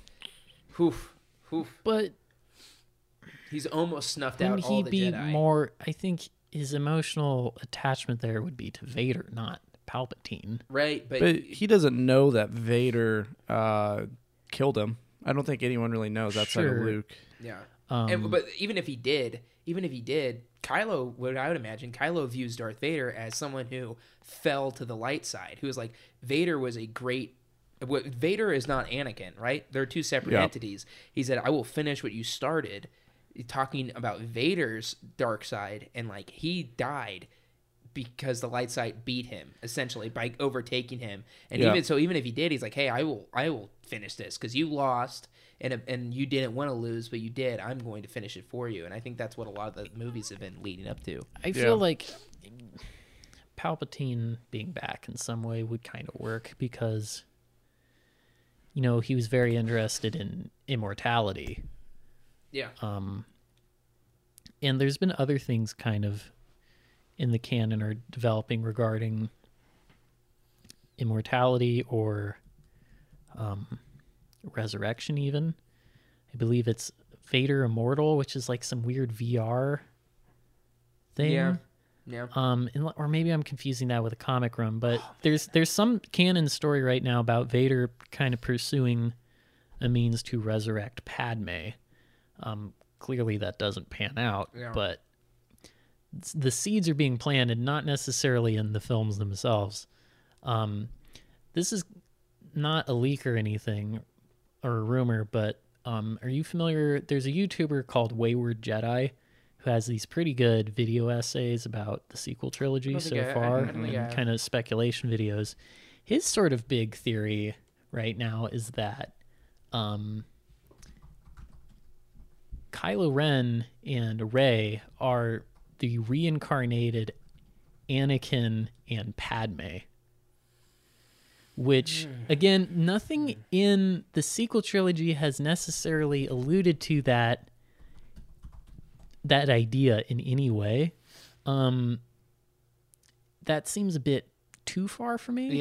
But he's almost snuffed out all the Jedi. Wouldn't he be more, I think his emotional attachment there would be to Vader, not Palpatine. Right, but he doesn't know that Vader killed him. I don't think anyone really knows outside of Luke. Yeah. But even if he did, Kylo views Darth Vader as someone who fell to the light side, who was like, Vader was a great... Vader is not Anakin, right? They're two separate entities. He said, I will finish what you started, talking about Vader's dark side, and like he died because the light side beat him, essentially, by overtaking him. And even so, even if he did, he's like, hey, I will finish this because you lost and you didn't want to lose, but you did. I'm going to finish it for you. And I think that's what a lot of the movies have been leading up to. I feel like Palpatine being back in some way would kind of work because, you know, he was very interested in immortality. Yeah. And there's been other things kind of in the canon or developing regarding immortality or resurrection even. I believe it's Vader Immortal, which is like some weird VR thing. Yeah. Or maybe I'm confusing that with a comic run, but there's some canon story right now about Vader kind of pursuing a means to resurrect Padme. Clearly that doesn't pan out, but the seeds are being planted, not necessarily in the films themselves. This is not a leak or anything or a rumor, but are you familiar? There's a YouTuber called Wayward Jedi who has these pretty good video essays about the sequel trilogy so far and kind of speculation videos. His sort of big theory right now is that Kylo Ren and Rey are the reincarnated Anakin and Padme, which, again, nothing in the sequel trilogy has necessarily alluded to that idea in any way. That seems a bit too far for me.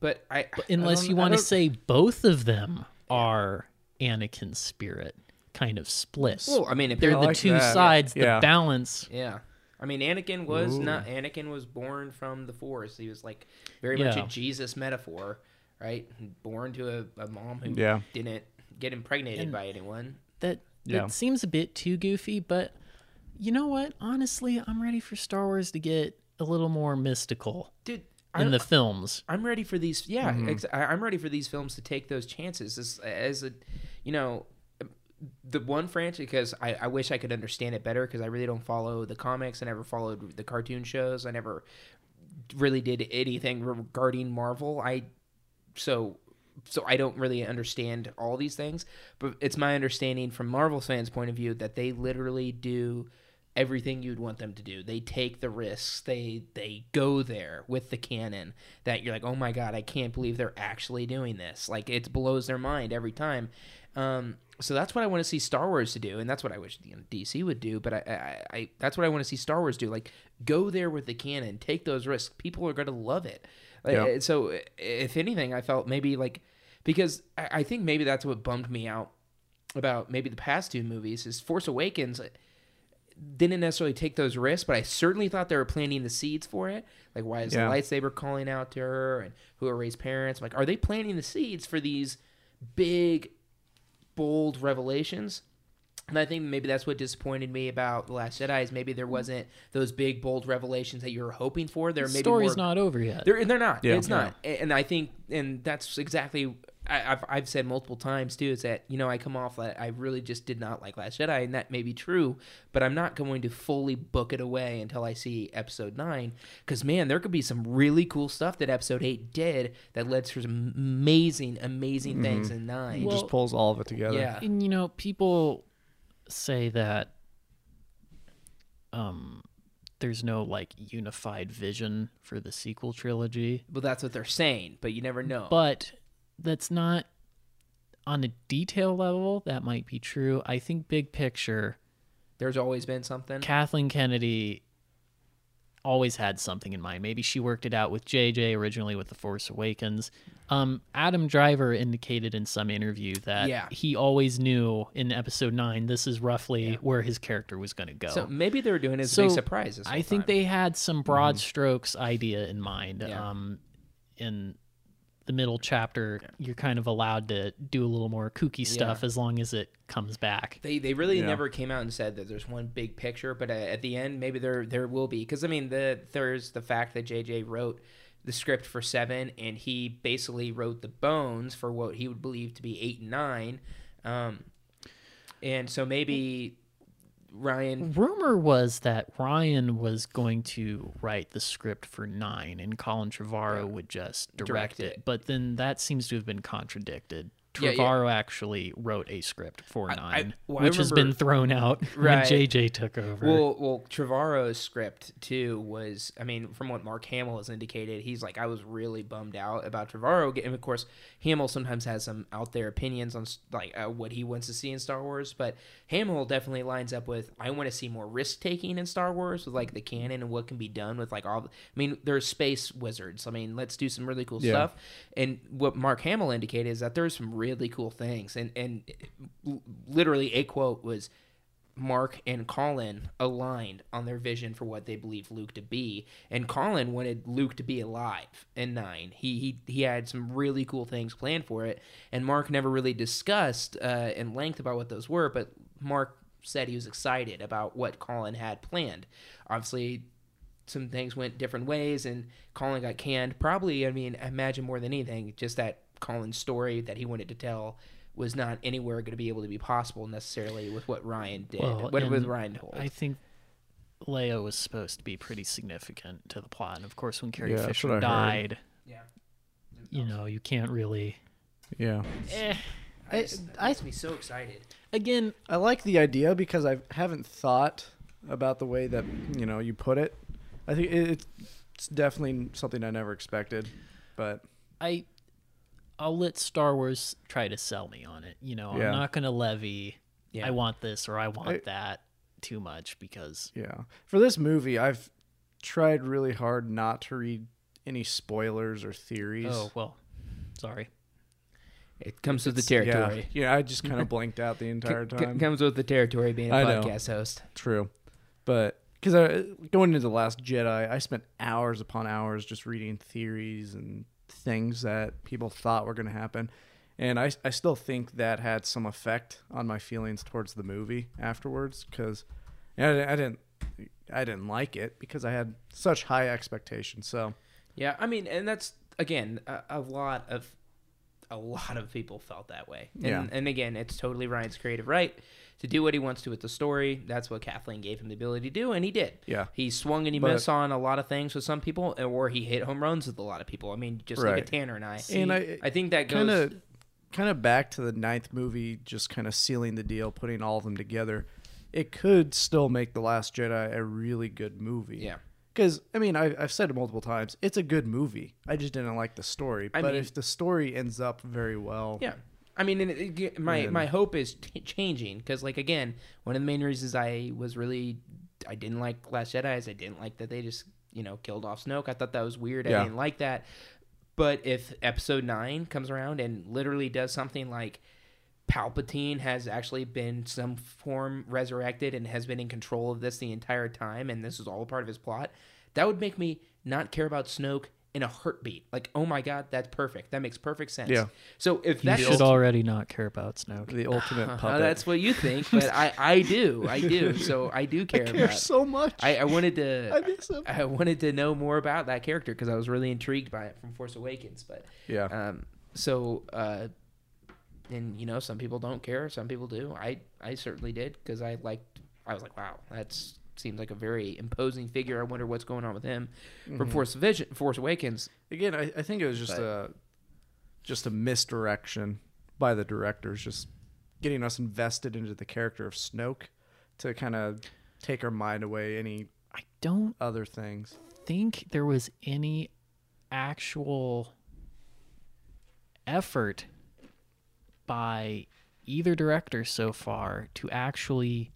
But unless you want to say both of them are Anakin's spirit. Kind of splits. Well, I mean, if they're the two sides, the balance. Yeah. I mean, Anakin was Anakin was born from the Force. He was like very much a Jesus metaphor, right? Born to a mom who didn't get impregnated by anyone. That seems a bit too goofy, but you know what? Honestly, I'm ready for Star Wars to get a little more mystical. Dude. In the films, I'm ready for these. Yeah. I'm ready for these films to take those chances as a, you know, the one franchise, because I wish I could understand it better because I really don't follow the comics. I never followed the cartoon shows. I never really did anything regarding Marvel. So I don't really understand all these things. But it's my understanding from Marvel fans' point of view that they literally do everything you'd want them to do. They take the risks. They go there with the canon that you're like, oh my God, I can't believe they're actually doing this. Like, it blows their mind every time. So that's what I want to see Star Wars to do, and that's what I wish DC would do. But I that's what I want to see Star Wars do. Like, go there with the canon, take those risks. People are going to love it. So, if anything, I felt maybe like, because I think maybe that's what bummed me out about maybe the past two movies is Force Awakens didn't necessarily take those risks, but I certainly thought they were planting the seeds for it. Like, why is the lightsaber calling out to her, and who are Rey's parents? I'm like, are they planting the seeds for these big, bold revelations? And I think maybe that's what disappointed me about The Last Jedi is maybe there wasn't those big bold revelations that you were hoping for. The story's not over yet. They're not. Yeah. It's not. And I think, and that's exactly, I've said multiple times too, is that, you know, I come off like I really just did not like Last Jedi, and that may be true, but I'm not going to fully book it away until I see Episode 9, because man, there could be some really cool stuff that Episode 8 did that led to some amazing things in 9. It just pulls all of it together. Yeah, and you know, people say that there's no like unified vision for the sequel trilogy. Well, that's what they're saying, but you never know. But that's not on a detail level. That might be true. I think big picture, there's always been something. Kathleen Kennedy always had something in mind. Maybe she worked it out with JJ originally with The Force Awakens. Adam Driver indicated in some interview that he always knew in Episode 9, this is roughly where his character was going to go. So maybe they were doing it as a big surprise. I think they had some broad strokes idea in mind. In the middle chapter, you're kind of allowed to do a little more kooky stuff as long as it comes back. They really never came out and said that there's one big picture, but at the end, maybe there will be. Because, I mean, there's the fact that J.J. wrote the script for 7, and he basically wrote the bones for what he would believe to be 8 and 9. And so maybe Rian... Rumor was that Rian was going to write the script for 9, and Colin Trevorrow would just direct it. But then that seems to have been contradicted. Trevorrow actually wrote a script for 9, which has been thrown out when JJ took over. Well, Trevorrow's script too was, I mean, from what Mark Hamill has indicated, he's like, I was really bummed out about Trevorrow. And of course, Hamill sometimes has some out there opinions on like what he wants to see in Star Wars, but Hamill definitely lines up with, I want to see more risk taking in Star Wars with like the canon and what can be done with like all. I mean, there's space wizards. I mean, let's do some really cool stuff. And what Mark Hamill indicated is that there's some really cool things, and literally a quote was Mark and Colin aligned on their vision for what they believe Luke to be, and Colin wanted Luke to be alive in 9. He had some really cool things planned for it, and Mark never really discussed in length about what those were, but Mark said he was excited about what Colin had planned. Obviously some things went different ways and Colin got canned, probably. I mean, I imagine more than anything just that Colin's story that he wanted to tell was not anywhere going to be able to be possible necessarily with what Rian did. Well, what was Rian told? I think Leia was supposed to be pretty significant to the plot, and of course, when Carrie Fisher died, you know, you can't really. I used to be so excited. Again, I like the idea because I haven't thought about the way that you put it. I think it's definitely something I never expected, but I'll let Star Wars try to sell me on it. I'm not going to levy, I want this or I want that too much because... Yeah. For this movie, I've tried really hard not to read any spoilers or theories. Oh, well, sorry. It comes with the territory. Yeah, I just kind of blanked out the entire time. It comes with the territory being a podcast host. True. But... Because going into The Last Jedi, I spent hours upon hours just reading theories and... things that people thought were going to happen, and I still think that had some effect on my feelings towards the movie afterwards, because I didn't like it because I had such high expectations. So I mean, and that's again a lot of people felt that way, and again, it's totally Rian's creative right to do what he wants to with the story. That's what Kathleen gave him the ability to do, and he did. He swung and he missed on a lot of things with some people, or he hit home runs with a lot of people. I mean, just look at Tanner and I. And I think that goes kind of back to the 9th movie, just kind of sealing the deal, putting all of them together. It could still make The Last Jedi a really good movie. Yeah. Because, I mean, I've said it multiple times, it's a good movie. I just didn't like the story. But if the story ends up very well... Yeah. I mean, my hope is changing. Because, like, again, one of the main reasons I didn't like Last Jedi is I didn't like that they just, killed off Snoke. I thought that was weird. I didn't like that. But if Episode 9 comes around and literally does something like... Palpatine has actually been some form resurrected and has been in control of this the entire time, and this is all part of his plot, that would make me not care about Snoke in a heartbeat. Like, oh my god, that's perfect. That makes perfect sense. Yeah. So if that should already not care about Snoke, the ultimate puppet. That's what you think, but I do. So I do care. I care about so much. I wanted to know more about that character because I was really intrigued by it from Force Awakens. But and some people don't care, some people do. I certainly did, because I was like, wow, that seems like a very imposing figure. I wonder what's going on with him. Mm-hmm. From Force Awakens. Again, I think it was just a misdirection by the directors, just getting us invested into the character of Snoke to kind of take our mind away other things. I think there was any actual effort by either director so far to actually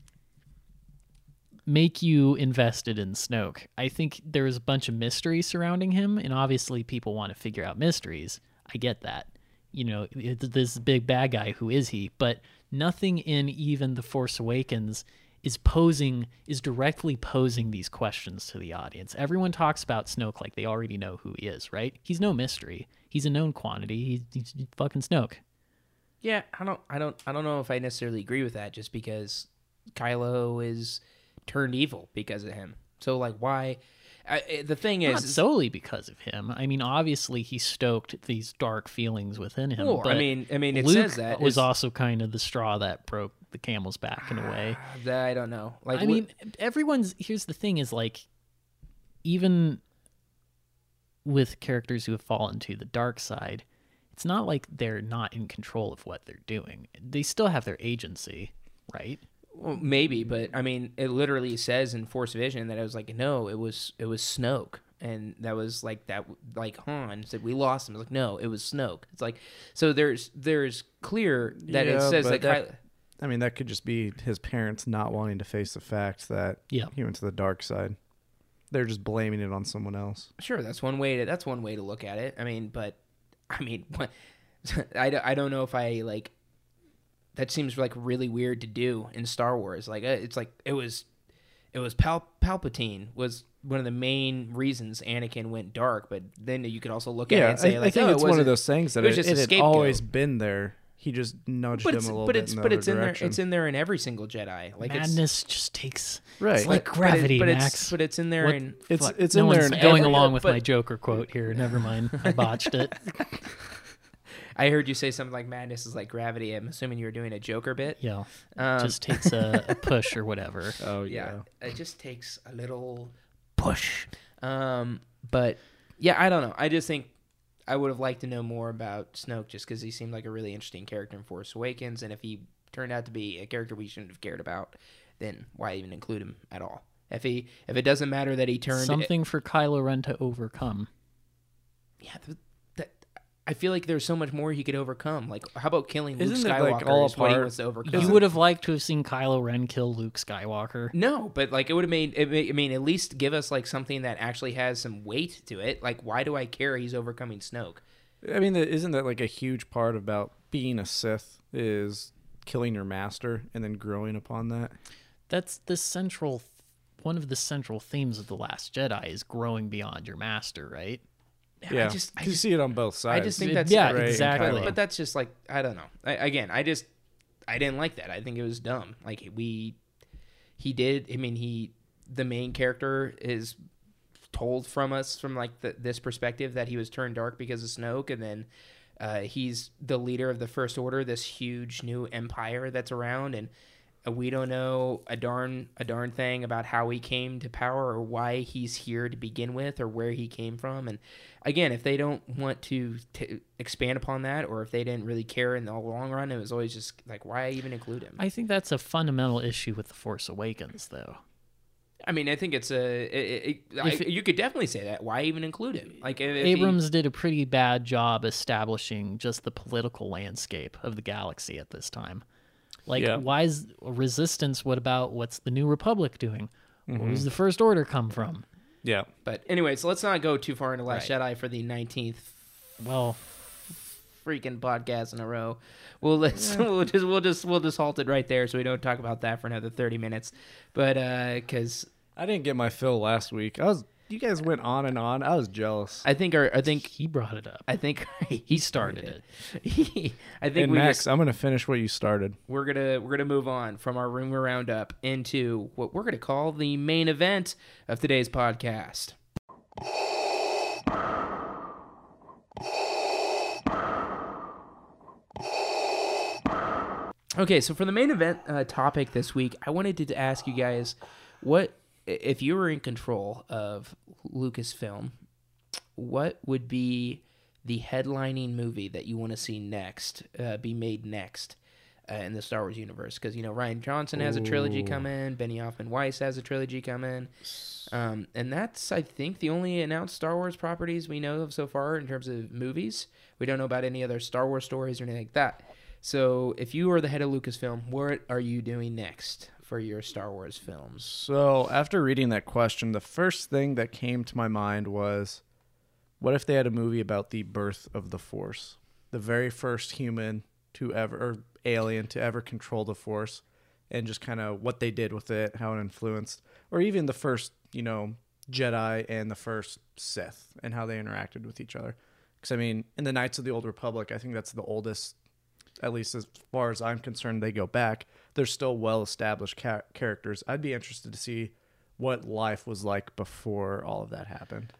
make you invested in Snoke. I think there was a bunch of mystery surrounding him, and obviously people want to figure out mysteries. I get that. This big bad guy, who is he? But nothing in even The Force Awakens is directly posing these questions to the audience. Everyone talks about Snoke like they already know who he is, right? He's no mystery. He's a known quantity. He's fucking Snoke. Yeah, I don't know if I necessarily agree with that, just because Kylo is turned evil because of him. So like, why? The thing is... Not solely because of him. I mean, obviously he stoked these dark feelings within him. Well, but I mean, it Luke says that was also kind of the straw that broke the camel's back in a way. I don't know. Like, I mean, everyone's... Here's the thing is, like, even with characters who have fallen to the dark side, it's not like they're not in control of what they're doing. They still have their agency, right? Well, maybe, but I mean, it literally says in Force Vision that I was like, no, it was Snoke, and that was like that, like Han said, we lost him. I was like, no, it was Snoke. It's like, so there's clear that it says that I mean, that could just be his parents not wanting to face the fact that he went to the dark side. They're just blaming it on someone else. Sure, that's one way to look at it. I mean, but I don't know if I like. That seems like really weird to do in Star Wars. Like it's like it was Palpatine was one of the main reasons Anakin went dark. But then you could also look at it and say, I think it's one of those things that it had always been there. He just nudged him a little bit in the other direction. It's in there in every single Jedi. Like madness just takes. Right. It's like gravity, Max. But it's in there. It's in there. Going along with my Joker quote here. Never mind. I botched it. I heard you say something like madness is like gravity. I'm assuming you were doing a Joker bit. Yeah. Just takes a push or whatever. Oh, yeah. It just takes a little push. But, yeah, I don't know. I just think I would have liked to know more about Snoke just because he seemed like a really interesting character in Force Awakens. And if he turned out to be a character we shouldn't have cared about, then why even include him at all? If it doesn't matter that he turned... Something for Kylo Ren to overcome. Yeah, I feel like there's so much more he could overcome. Like, how about killing Luke Skywalker? Like all what he wants to overcome? You would have liked to have seen Kylo Ren kill Luke Skywalker. No, but like it would have made. I mean, at least give us like something that actually has some weight to it. Like, why do I care? He's overcoming Snoke. I mean, isn't that like a huge part about being a Sith is killing your master and then growing upon that? That's the central. One of the central themes of The Last Jedi is growing beyond your master, right? Yeah, I see it on both sides. I just think that's exactly. But that's just like I don't know. I didn't like that. I think it was dumb. Like he did. I mean, the main character is told from us from like this perspective that he was turned dark because of Snoke, and then he's the leader of the First Order, this huge new empire that's around, and we don't know a darn thing about how he came to power or why he's here to begin with or where he came from. And again, if they don't want to expand upon that or if they didn't really care in the long run, it was always just like, why even include him? I think that's a fundamental issue with The Force Awakens, though. I mean, I think it's you could definitely say that. Why even include him? Like Abrams did a pretty bad job establishing just the political landscape of the galaxy at this time. Like, why is resistance? What about what's the New Republic doing? Mm-hmm. Where does the First Order come from? Yeah. But anyway, so let's not go too far into Last Jedi for the 19th freaking podcast in a row. We'll just halt it right there so we don't talk about that for another 30 minutes. But because I didn't get my fill last week. You guys went on and on. I was jealous. I think he brought it up. I think he started it. I think Max, I'm gonna finish what you started. We're gonna move on from our rumor roundup into what we're gonna call the main event of today's podcast. Okay, so for the main event topic this week, I wanted to ask you guys what. If you were in control of Lucasfilm, what would be the headlining movie that you want to see next, be made next in the Star Wars universe? Because, you know, Rian Johnson has a trilogy coming, Benioff and Weiss has a trilogy coming, and that's, I think, the only announced Star Wars properties we know of so far in terms of movies. We don't know about any other Star Wars stories or anything like that. So if you were the head of Lucasfilm, what are you doing next for your Star Wars films? So after reading that question, the first thing that came to my mind was, what if they had a movie about the birth of the Force? The very first human to ever, or alien to ever control the Force, and just kind of what they did with it, how it influenced, or even the first, you know, Jedi and the first Sith and how they interacted with each other. Because, I mean, in the Knights of the Old Republic, I think that's the oldest, at least as far as I'm concerned, they go back. They're still well-established characters. I'd be interested to see what life was like before all of that happened.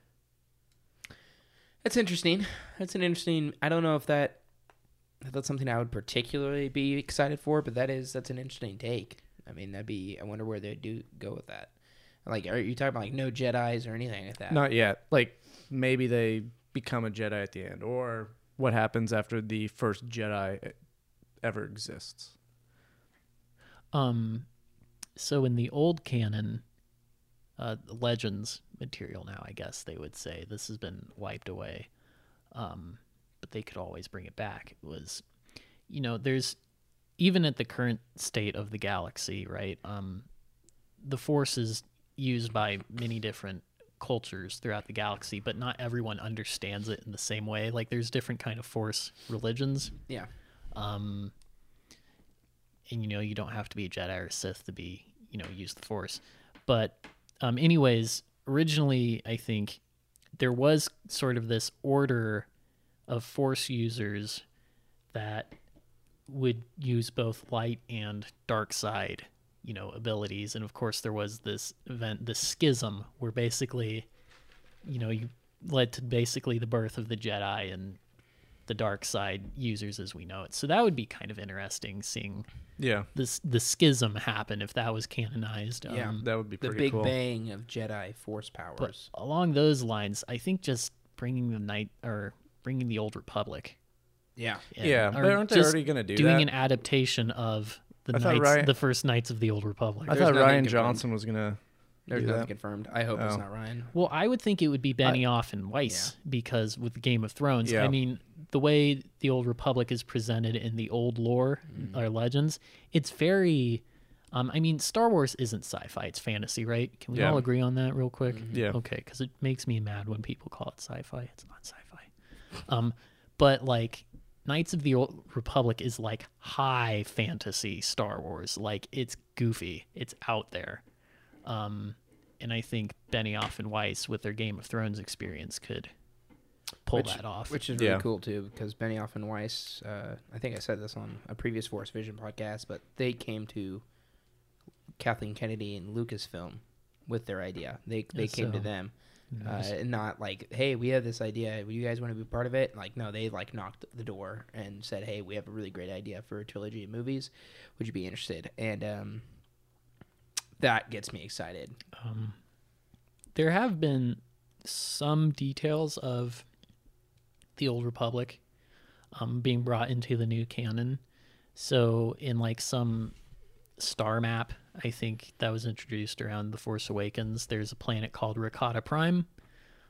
That's interesting. That's an interesting... I don't know if that's something I would particularly be excited for, but that's an interesting take. I mean, I wonder where they do go with that. Like, are you talking about like no Jedis or anything like that? Not yet. Like, maybe they become a Jedi at the end, or what happens after the first Jedi ever exists. So in the old canon, Legends material now, I guess they would say this has been wiped away. But they could always bring it back. It was, you know, there's even at the current state of the galaxy, right? The Force is used by many different cultures throughout the galaxy, but not everyone understands it in the same way. Like, there's different kind of Force religions. Yeah. And you know, you don't have to be a Jedi or a Sith to be, you know, use the Force. But anyways, originally I think there was sort of this order of Force users that would use both light and dark side, you know, abilities. And of course there was this event, this schism, where basically, you know, you led to basically the birth of the Jedi and the dark side users as we know it. So that would be kind of interesting seeing the schism happen if that was canonized. Yeah, that would be pretty the big cool. bang of Jedi Force powers. But along those lines, I think just bringing the bringing the Old Republic. Yeah. Yeah. But aren't they already going to do doing that? Doing an adaptation of the first Knights of the Old Republic. I thought Rian Johnson was going to do that. Confirmed. I hope it's not Rian. Well, I would think it would be Benioff and Weiss because with Game of Thrones, I mean, the way the Old Republic is presented in the old lore or legends, it's very... I mean, Star Wars isn't sci-fi, it's fantasy, right? Can we all agree on that real quick? Mm-hmm. Yeah. Okay, because it makes me mad when people call it sci-fi. It's not sci-fi. But like... Knights of the Old Republic is like high fantasy Star Wars. Like, it's goofy. It's out there. And I think Benioff and Weiss, with their Game of Thrones experience, could pull that off. Which is really cool, too, because Benioff and Weiss, I think I said this on a previous Force Vision podcast, but they came to Kathleen Kennedy and Lucasfilm with their idea. They came to them. Not like, hey, we have this idea. Would you guys want to be part of it? Like, no, they like knocked the door and said, hey, we have a really great idea for a trilogy of movies. Would you be interested? And that gets me excited. There have been some details of the Old Republic being brought into the new canon. So in like some star map, I think that was introduced around The Force Awakens. There's a planet called Rakata Prime.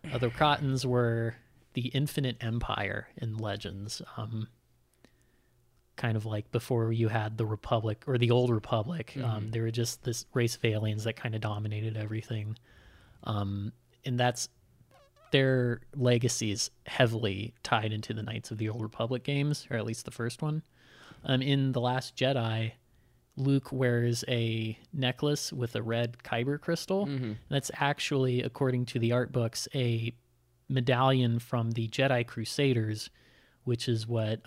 The Rakatans were the Infinite Empire in Legends. Kind of like before you had the Republic or the Old Republic. They were just this race of aliens that kind of dominated everything. And that's their legacy is heavily tied into the Knights of the Old Republic games, or at least the first one. In The Last Jedi, Luke wears a necklace with a red kyber crystal. That's actually, according to the art books, a medallion from the Jedi Crusaders, which is what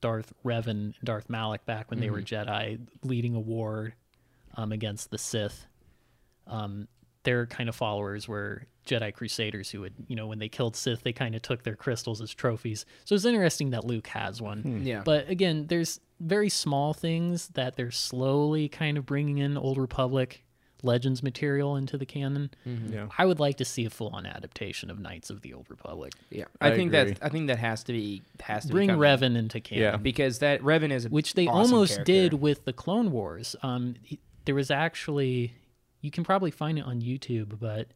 Darth Revan and Darth Malak, back when they were Jedi, leading a war against the Sith. Their kind of followers were Jedi Crusaders who would, you know, when they killed Sith, they kind of took their crystals as trophies. So it's interesting that Luke has one. Yeah. But again, there's very small things that they're slowly kind of bringing in Old Republic Legends material into the canon. I would like to see a full-on adaptation of Knights of the Old Republic. I think that has to bring Revan into canon, because that Revan is which they awesome almost character. Did with the Clone Wars. There was actually, you can probably find it on YouTube, but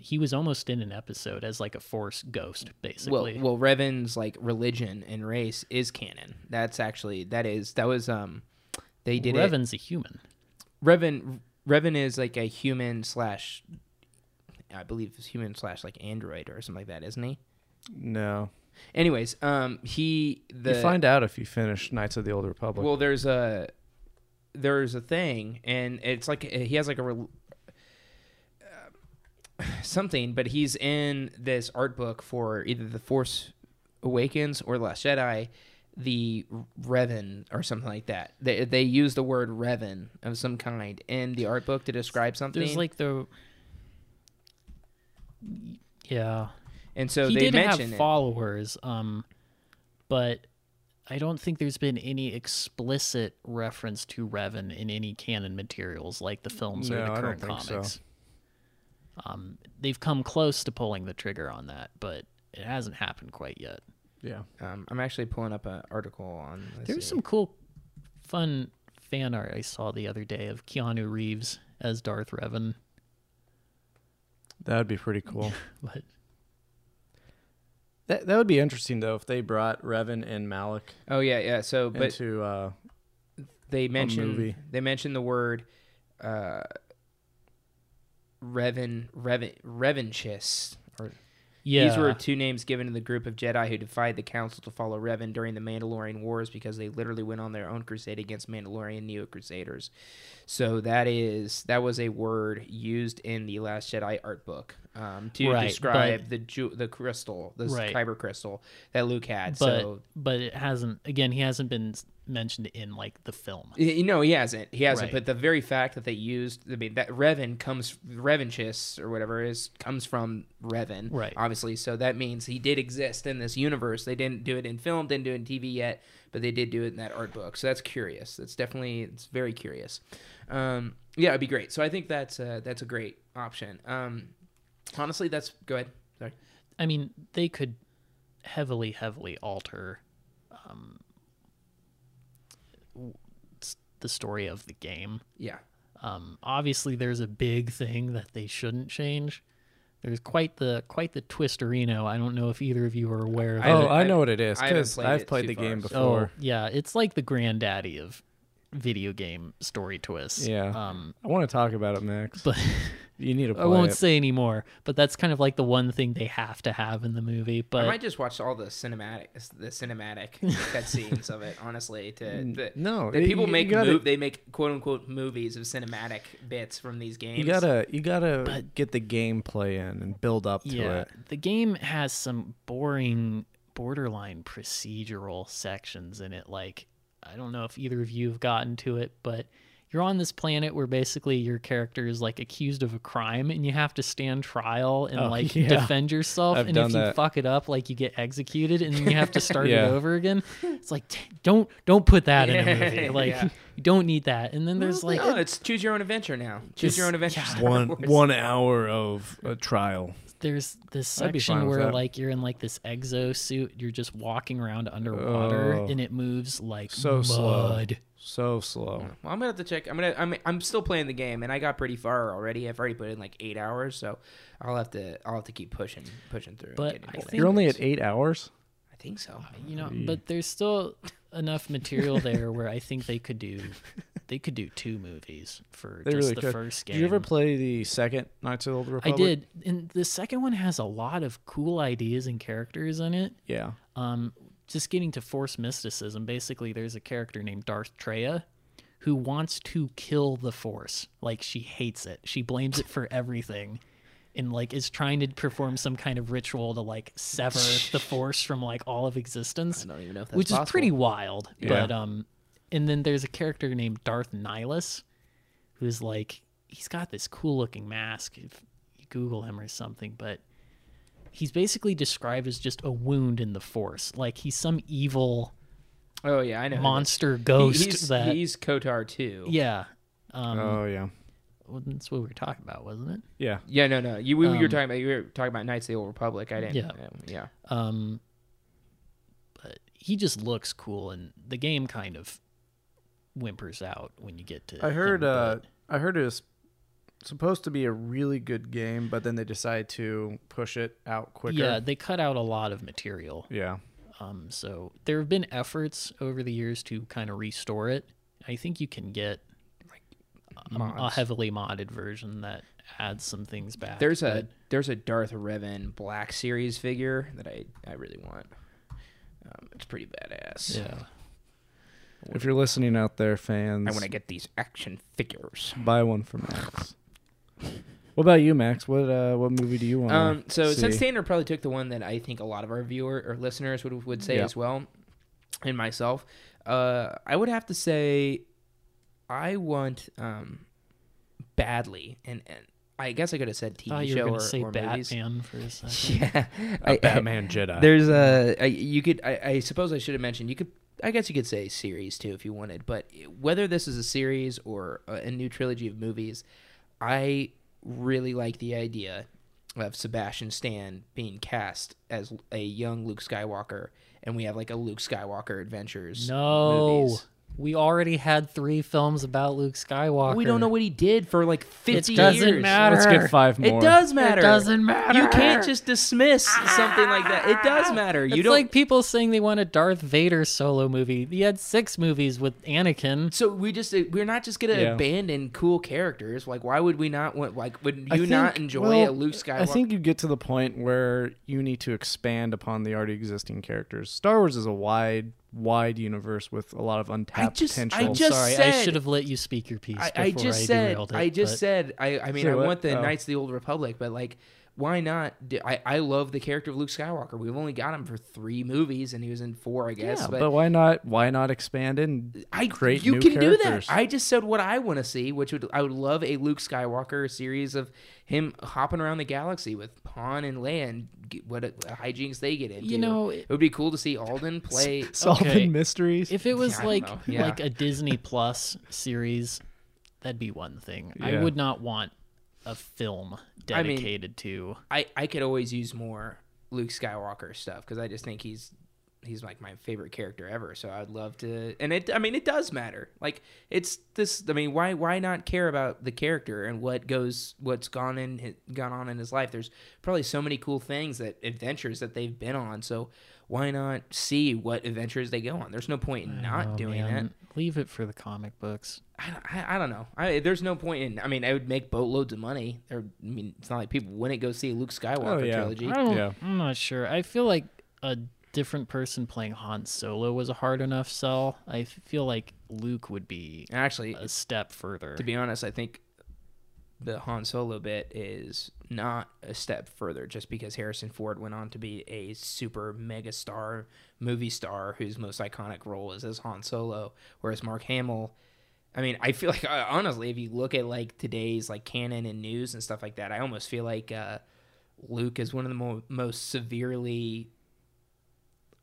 he was almost in an episode as like a Force ghost, basically. Well, Revan's like religion and race is canon. That's actually they did. Revan's a human. Revan is like a human slash, I believe it's human slash like android or something like that, isn't he? No. Anyways, you find out if you finish Knights of the Old Republic. Well, there's a thing, and it's like he has like a something, but he's in this art book for either The Force Awakens or The Last Jedi, the Revan or something like that. They use the word Revan of some kind in the art book to describe something. There's like the... Yeah. And so he did have followers, but I don't think there's been any explicit reference to Revan in any canon materials like the films or the current comics. So. They've come close to pulling the trigger on that, but it hasn't happened quite yet. Yeah. I'm actually pulling up an article on... There's some cool, fun fan art I saw the other day of Keanu Reeves as Darth Revan. That would be pretty cool. But... That would be interesting, though, if they brought Revan and Malak. Oh, yeah. So, but into they mentioned the word Revanchist. Yeah. These were two names given to the group of Jedi who defied the Council to follow Revan during the Mandalorian Wars because they literally went on their own crusade against Mandalorian Neo-Crusaders. So that was a word used in the Last Jedi art book to describe the crystal, the kyber crystal that Luke had. But it hasn't. Again, he hasn't been mentioned in like the film. No, he hasn't. But the very fact that they used, I mean, that Revan comes, Revanchist or whatever comes from Revan, right? Obviously, so that means he did exist in this universe. They didn't do it in film, didn't do it in TV yet, but they did do it in that art book. So that's curious. That's definitely, it's very curious. Yeah, it'd be great. So I think that's a great option. Honestly, go ahead. Sorry. I mean, they could heavily alter the story of the game. Yeah. Obviously, there's a big thing that they shouldn't change. There's quite the twisterino. I don't know if either of you are aware of it. Oh, I know what it is, because I've played the game before. Oh, yeah, it's like the granddaddy of video game story twists. Yeah. I want to talk about it, Max. But you need to play it. I won't say any more, but that's kind of like the one thing they have to have in the movie. But I might just watch all the cinematic cutscenes of it, honestly. They make quote unquote movies of cinematic bits from these games. You gotta get the gameplay in and build up to it. The game has some boring, borderline procedural sections in it. Like, I don't know if either of you have gotten to it, but you're on this planet where basically your character is like accused of a crime and you have to stand trial and defend yourself. I've and if that. You fuck it up, like you get executed and then you have to start it over again. It's like, don't put that in a movie. Like you don't need that. And then there's it's choose your own adventure now. Choose your own adventure. Yeah. One hour of a trial. There's this section where like you're in like this exo suit, you're just walking around underwater and it moves like so mud. So slow. Well, I'm gonna have to check. I'm still playing the game and I got pretty far already. I've already put in like 8 hours, so I'll have to keep pushing through. But I think you're only at 8 hours? I think so. But there's still enough material there where I think they could do two movies for first game. Did you ever play the second Knights of the Old Republic? I did, and the second one has a lot of cool ideas and characters in it. Yeah. Just getting to Force mysticism, basically there's a character named Darth Treya who wants to kill the Force. Like, she hates it. She blames it for everything. And like is trying to perform some kind of ritual to like sever the Force from like all of existence. I don't even know if that's possible. Which is pretty wild. Yeah. But and then there's a character named Darth Nihilus, who's like, he's got this cool looking mask if you Google him or something, but he's basically described as just a wound in the Force. Like he's some evil I know monster ghost. He's KOTOR too. Yeah. Well, that's what we were talking about, wasn't it? Yeah. Yeah, no. You were talking about Knights of the Old Republic. I didn't. Yeah. But he just looks cool, and the game kind of whimpers out when you get to. I heard it was supposed to be a really good game, but then they decided to push it out quicker. Yeah, they cut out a lot of material. Yeah. So there have been efforts over the years to kind of restore it. I think you can get a heavily modded version that adds some things back. There's a Darth Revan Black Series figure that I really want. It's pretty badass. Yeah. If you're listening out there, fans, I want to get these action figures. Buy one for Max. What about you, Max? What movie do you want? Since Tanner probably took the one that I think a lot of our listeners would say as well. and myself, I would have to say I want badly, and I guess I could have said TV show you were or Batman movies. For a second. Yeah, Batman Jedi. There's a you could. I suppose I should have mentioned you could. I guess you could say series too if you wanted. But whether this is a series or a new trilogy of movies, I really like the idea of Sebastian Stan being cast as a young Luke Skywalker, and we have like a Luke Skywalker Adventures. No. Movies. We already had 3 films about Luke Skywalker. We don't know what he did for like 50 years. It doesn't matter. Let's get 5 more. It does matter. It doesn't matter. You can't just dismiss something like that. It does matter. You it's don't... like people saying they want a Darth Vader solo movie. He had 6 movies with Anakin. So we're not just going to abandon cool characters. Like, why would we not want, like, would you not enjoy a Luke Skywalker? I think you get to the point where you need to expand upon the already existing characters. Star Wars is a wide universe with a lot of untapped potential. I should have let you speak your piece. I want the Knights of the Old Republic, but like, why not? I love the character of Luke Skywalker. We've only got him for 3 movies, and he was in 4, I guess. Yeah, but why not? Why not expand and create new characters? You can do that. I just said what I want to see, which I would love a Luke Skywalker series of him hopping around the galaxy with Han and Leia, and what a hijinks they get into. You know, it would be cool to see Alden play solving mysteries. If it was like a Disney Plus series, that'd be one thing. Yeah. I would not want a film dedicated to. I could always use more Luke Skywalker stuff because I just think he's like my favorite character ever. So I'd love to, and it does matter. Like it's this. I mean, why not care about the character and what's gone on in his life? There's probably so many cool things adventures that they've been on. So why not see what adventures they go on? There's no point in that. Leave it for the comic books. I don't know. There's no point in. I mean, I would make boatloads of money. It's not like people wouldn't go see a Luke Skywalker trilogy. I'm not sure. I feel like a different person playing Han Solo was a hard enough sell. I feel like Luke would be actually a step further. To be honest, I think the Han Solo bit is not a step further just because Harrison Ford went on to be a super mega star, movie star, whose most iconic role is as Han Solo, whereas Mark Hamill, I mean, I feel like, honestly, if you look at like today's like canon and news and stuff like that, I almost feel like Luke is one of the most severely,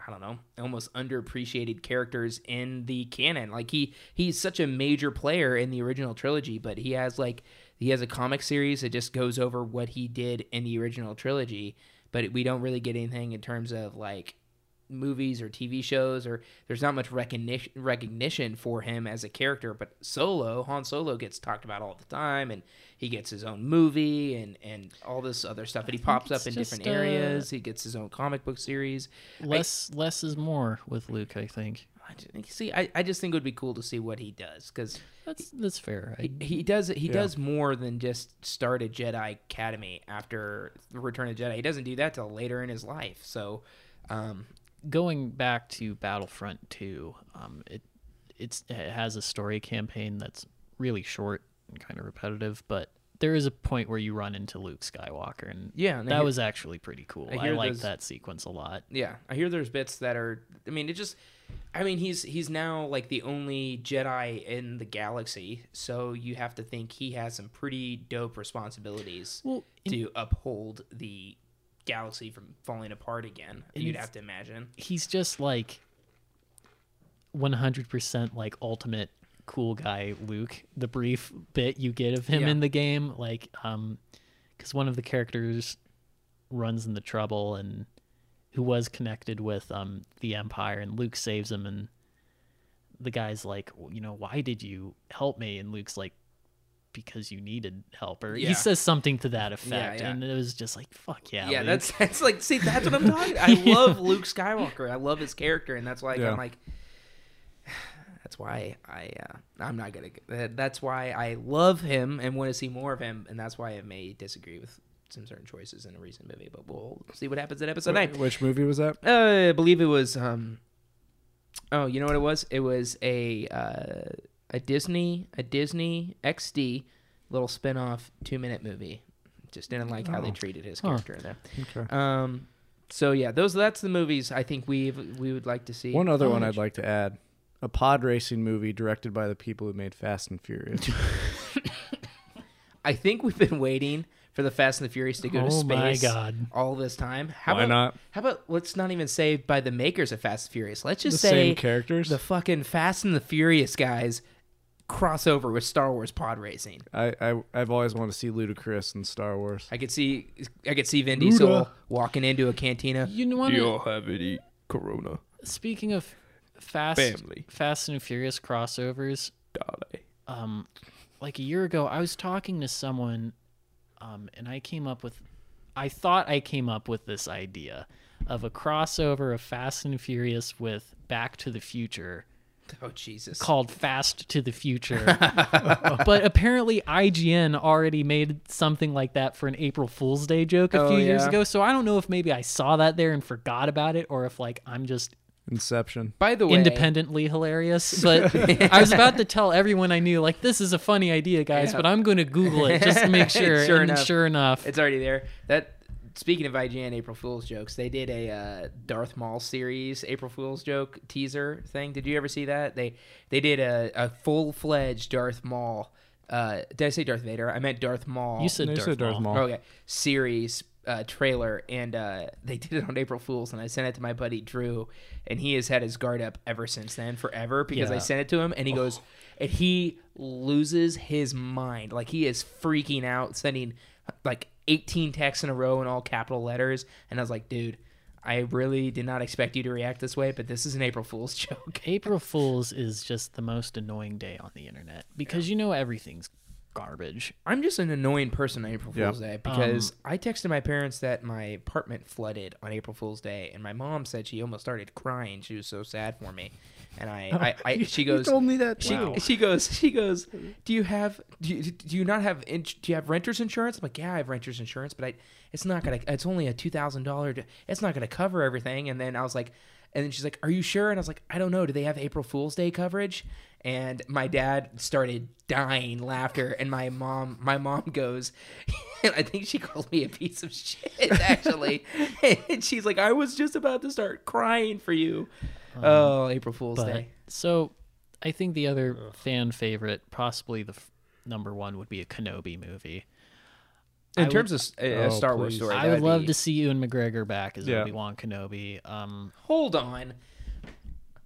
I don't know, almost underappreciated characters in the canon. Like he's such a major player in the original trilogy, but he has a comic series that just goes over what he did in the original trilogy, but we don't really get anything in terms of like movies or TV shows, or there's not much recognition for him as a character. But Han Solo gets talked about all the time, and he gets his own movie and all this other stuff, and he pops up in different areas. He gets his own comic book series. Less is more with Luke, I think. I just think it would be cool to see what he does, because that's fair. He does more than just start a Jedi Academy after the Return of the Jedi. He doesn't do that till later in his life. So, going back to Battlefront 2, it has a story campaign that's really short and kind of repetitive, but there is a point where you run into Luke Skywalker, and that was actually pretty cool. I like that sequence a lot. Yeah, I hear there's bits that are. He's now like the only Jedi in the galaxy, so you have to think he has some pretty dope responsibilities to uphold the galaxy from falling apart again. You'd have to imagine he's just like 100% like ultimate cool guy Luke. The brief bit you get of him in the game, like because one of the characters runs into trouble and who was connected with the Empire, and Luke saves him, and the guy's like, why did you help me? And Luke's like, because you needed help, or he says something to that effect, and it was just like, fuck yeah. Yeah, Luke. That's like, see, that's what I'm talking about. I love Luke Skywalker. I love his character, and that's why I'm like, that's why I'm not gonna. That's why I love him and want to see more of him, and that's why I may disagree with some certain choices in a recent movie. But we'll see what happens in episode 9. Which movie was that? I believe it was. Oh, you know what it was? It was a Disney XD little spin-off 2-minute movie. Just didn't like how they treated his character in there. Okay. So yeah, that's the movies I think we would like to see. One other one I'd like to add: a pod racing movie directed by the people who made Fast and Furious. I think we've been waiting for the Fast and the Furious to go to space. Oh my God! All this time. Why not? How about let's not even say by the makers of Fast and Furious. Let's just say same characters. The fucking Fast and the Furious guys crossover with Star Wars pod racing. I've always wanted to see Ludacris in Star Wars. I could see Vin Diesel walking into a cantina. You know what? Do you all have any Corona? Speaking of Fast and Furious crossovers, Dolly. Like a year ago, I was talking to someone, and I thought I came up with this idea of a crossover of Fast and Furious with Back to the Future. Oh, Jesus. Called Fast to the Future. But apparently IGN already made something like that for an April Fool's Day joke a few years ago. So I don't know if maybe I saw that there and forgot about it, or if like I'm just Inception. By the way, independently hilarious. But I was about to tell everyone I knew, like, this is a funny idea, guys, but I'm going to Google it just to make sure. Sure enough. It's already there. Speaking of IGN April Fool's jokes, they did a Darth Maul series April Fool's joke teaser thing. Did you ever see that? They did a full-fledged Darth Maul. Did I say Darth Vader? I meant Darth Maul. You said Darth Maul. Oh, okay. Series trailer, and they did it on April Fool's, and I sent it to my buddy Drew, and he has had his guard up ever since then, forever, because I sent it to him, and he goes, and he loses his mind. Like, he is freaking out, sending, like, 18 texts in a row in all capital letters, and I was like, dude, I really did not expect you to react this way, but this is an April Fool's joke. April Fool's is just the most annoying day on the internet, because you know everything's garbage. I'm just an annoying person on April Fool's Day, because I texted my parents that my apartment flooded on April Fool's Day, and my mom said she almost started crying. She was so sad for me. And she goes. You told me that. She goes. Do you have renter's insurance? I'm like, yeah, I have renter's insurance, but it's not gonna. It's only a $2,000. It's not gonna cover everything. And then I was like, and then she's like, are you sure? And I was like, I don't know. Do they have April Fool's Day coverage? And my dad started dying laughter, and my mom goes, and I think she called me a piece of shit, actually. And she's like, I was just about to start crying for you. April Fool's Day. So I think the other fan favorite, possibly the number one, would be a Kenobi movie. In terms of a Star Wars story, I would love to see Ewan McGregor back as Obi-Wan Kenobi.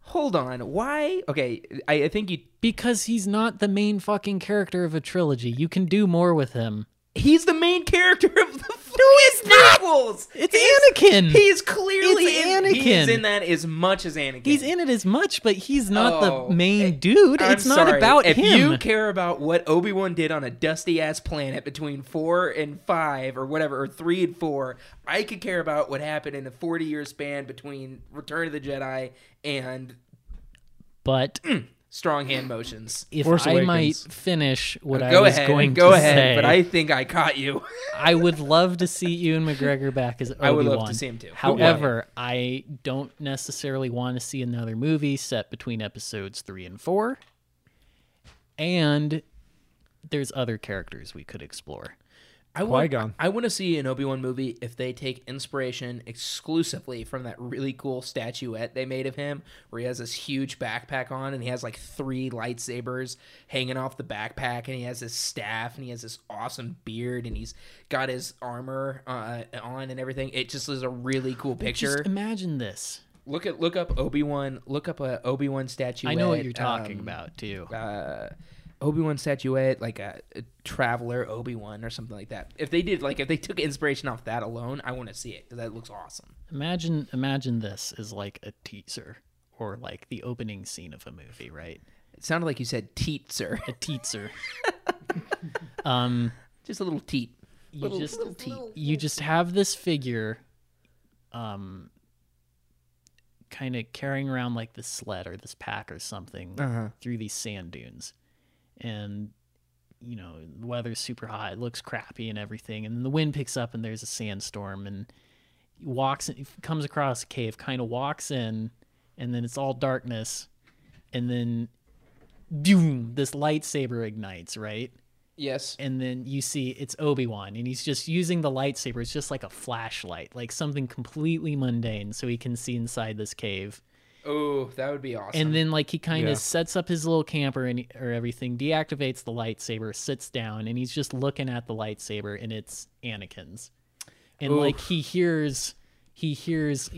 Hold on. Why? Okay, I think you... Because he's not the main fucking character of a trilogy. You can do more with him. He's the main character of the... No, he's not! Prequels. It's Anakin! He's clearly Anakin. He's in that as much as Anakin. He's in it as much, but he's not the main dude. It's not about him. If you care about what Obi-Wan did on a dusty-ass planet between 4 and 5, or whatever, or 3 and 4, I could care about what happened in the 40-year span between Return of the Jedi and... But... Strong hand motions. If Force Awakens. I might finish what I was going to say. Go ahead, but I think I caught you. I would love to see Ewan McGregor back as Obi-Wan. I would love to see him too. However, I don't necessarily want to see another movie set between episodes 3 and 4. And there's other characters we could explore. I want to see an Obi-Wan movie if they take inspiration exclusively from that really cool statuette they made of him, where he has this huge backpack on and he has like 3 lightsabers hanging off the backpack, and he has his staff, and he has this awesome beard, and he's got his armor on and everything. It just is a really cool picture. Just imagine this. Look up Obi-Wan. Look up a Obi-Wan statuette. I know what you're talking about too. Obi-Wan statuette, like a Traveler Obi-Wan or something like that. If they took inspiration off that alone, I want to see it, because that looks awesome. Imagine this is like a teaser, or like the opening scene of a movie, right? It sounded like you said teaser. A teaser. Just a little teat. You just have this figure, kind of carrying around like this sled or this pack or something through these sand dunes. And, you know, the weather's super hot, it looks crappy and everything, and then the wind picks up and there's a sandstorm, and he comes across a cave, kind of walks in, and then it's all darkness, and then, boom, this lightsaber ignites, right? Yes. And then you see it's Obi-Wan, and he's just using the lightsaber. It's just like a flashlight, like something completely mundane, so he can see inside this cave. Oh, that would be awesome. And then like he kind of sets up his little camper and everything, deactivates the lightsaber, sits down, and he's just looking at the lightsaber, and it's Anakin's. And like he remembers, he hears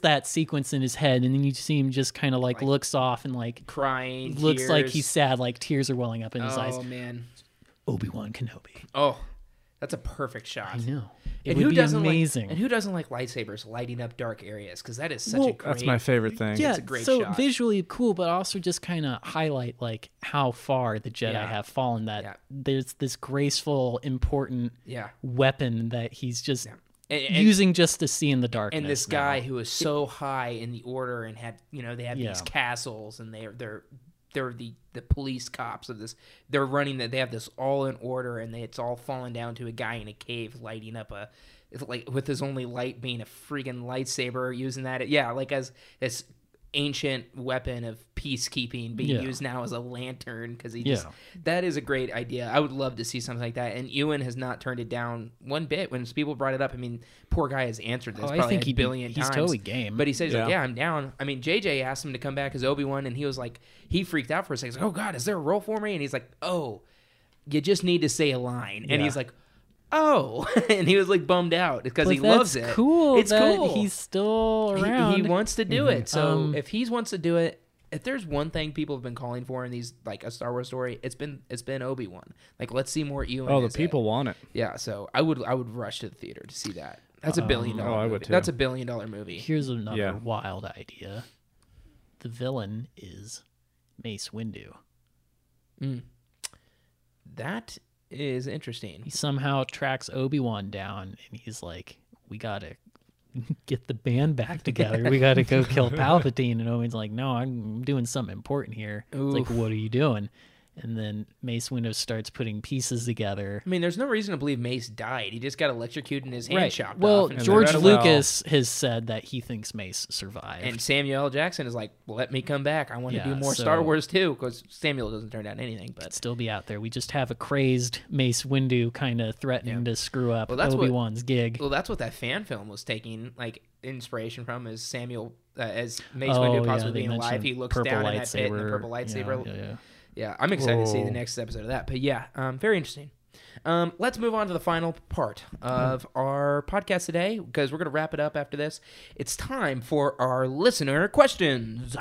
that sequence in his head, and then you see him just kind of like looks off and like crying, looks like he's sad, like tears are welling up in his eyes. Oh man, Obi-Wan Kenobi. Oh, that's a perfect shot. I know. It would be amazing. Like, and who doesn't like lightsabers lighting up dark areas? Because that is such a great... That's my favorite thing. Yeah, it's a great shot. Visually cool, but also just kind of highlight like how far the Jedi have fallen. That there's this graceful, important weapon that he's just using just to see in the darkness. And this guy who is so high in the order and had, you know, they have these castles, and they're the police cops of this. They're running that. They have this all in order, and it's all falling down to a guy in a cave lighting up a, like with his only light being a freaking lightsaber, using that. Like as this ancient weapon of peacekeeping being used now as a lantern, because he just that is a great idea. I would love to see something like that. And Ewan has not turned it down one bit when people brought it up. I mean, poor guy has answered this probably a billion times. He's totally game. But he says, like, I'm down. I mean, JJ asked him to come back as Obi-Wan, and he was like, he freaked out for a second. He's like, oh God, is there a role for me? And he's like, oh, you just need to say a line. And he's like, oh, and he was like bummed out because he loves it. Cool, it's cool. He's still around. He wants to do it. So if he wants to do it, if there's one thing people have been calling for in these like a Star Wars story, it's been Obi-Wan. Like, let's see more Ewan. Oh, the people want it. Yeah, so I would rush to the theater to see that. That's a $1 billion. I would too. That's a $1 billion movie. Here's another wild idea. The villain is Mace Windu. Mm. That is interesting. He somehow tracks Obi-Wan down, and he's like, we gotta get the band back together. We gotta go kill Palpatine. And Obi-Wan's like, no, I'm doing something important here. Oof. It's like, what are you doing? And then Mace Windu starts putting pieces together. I mean, there's no reason to believe Mace died. He just got electrocuted and his hand chopped off. Well, George Lucas has said that he thinks Mace survived. And Samuel L. Jackson is like, let me come back. I want to do more Star Wars too, because Samuel doesn't turn down anything. But still be out there. We just have a crazed Mace Windu kind of threatening to screw up Obi-Wan's gig. Well, that's what that fan film was taking like inspiration from, is Samuel, as Mace Windu possibly being alive. He looks down at that pit and the purple lightsaber. Yeah, I'm excited to see the next episode of that. But yeah, very interesting. Let's move on to the final part of our podcast today, because we're going to wrap it up after this. It's time for our listener questions.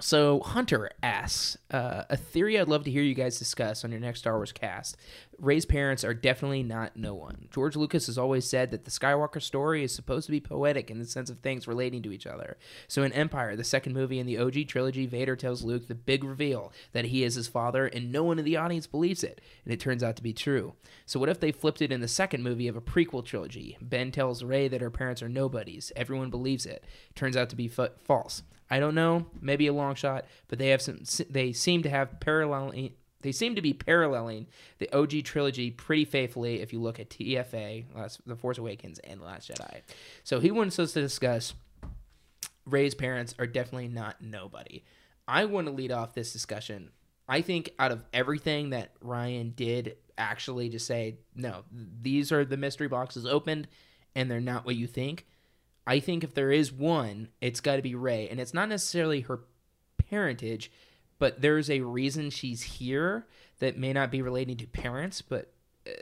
So Hunter asks, a theory I'd love to hear you guys discuss on your next Star Wars cast. Rey's parents are definitely not no one. George Lucas has always said that the Skywalker story is supposed to be poetic in the sense of things relating to each other. So in Empire, the second movie in the OG trilogy, Vader tells Luke the big reveal that he is his father, and no one in the audience believes it, and it turns out to be true. So what if they flipped it in the second movie of a prequel trilogy? Ben tells Rey that her parents are nobodies. Everyone believes it. Turns out to be false. I don't know, maybe a long shot, but they seem to be paralleling the OG trilogy pretty faithfully if you look at TFA, The Force Awakens, and The Last Jedi. So he wants us to discuss Rey's parents are definitely not nobody. I want to lead off this discussion. I think out of everything that Rian did, actually just say, no, these are the mystery boxes opened, and they're not what you think. I think if there is one, it's got to be Rey. And it's not necessarily her parentage, but there's a reason she's here that may not be relating to parents, but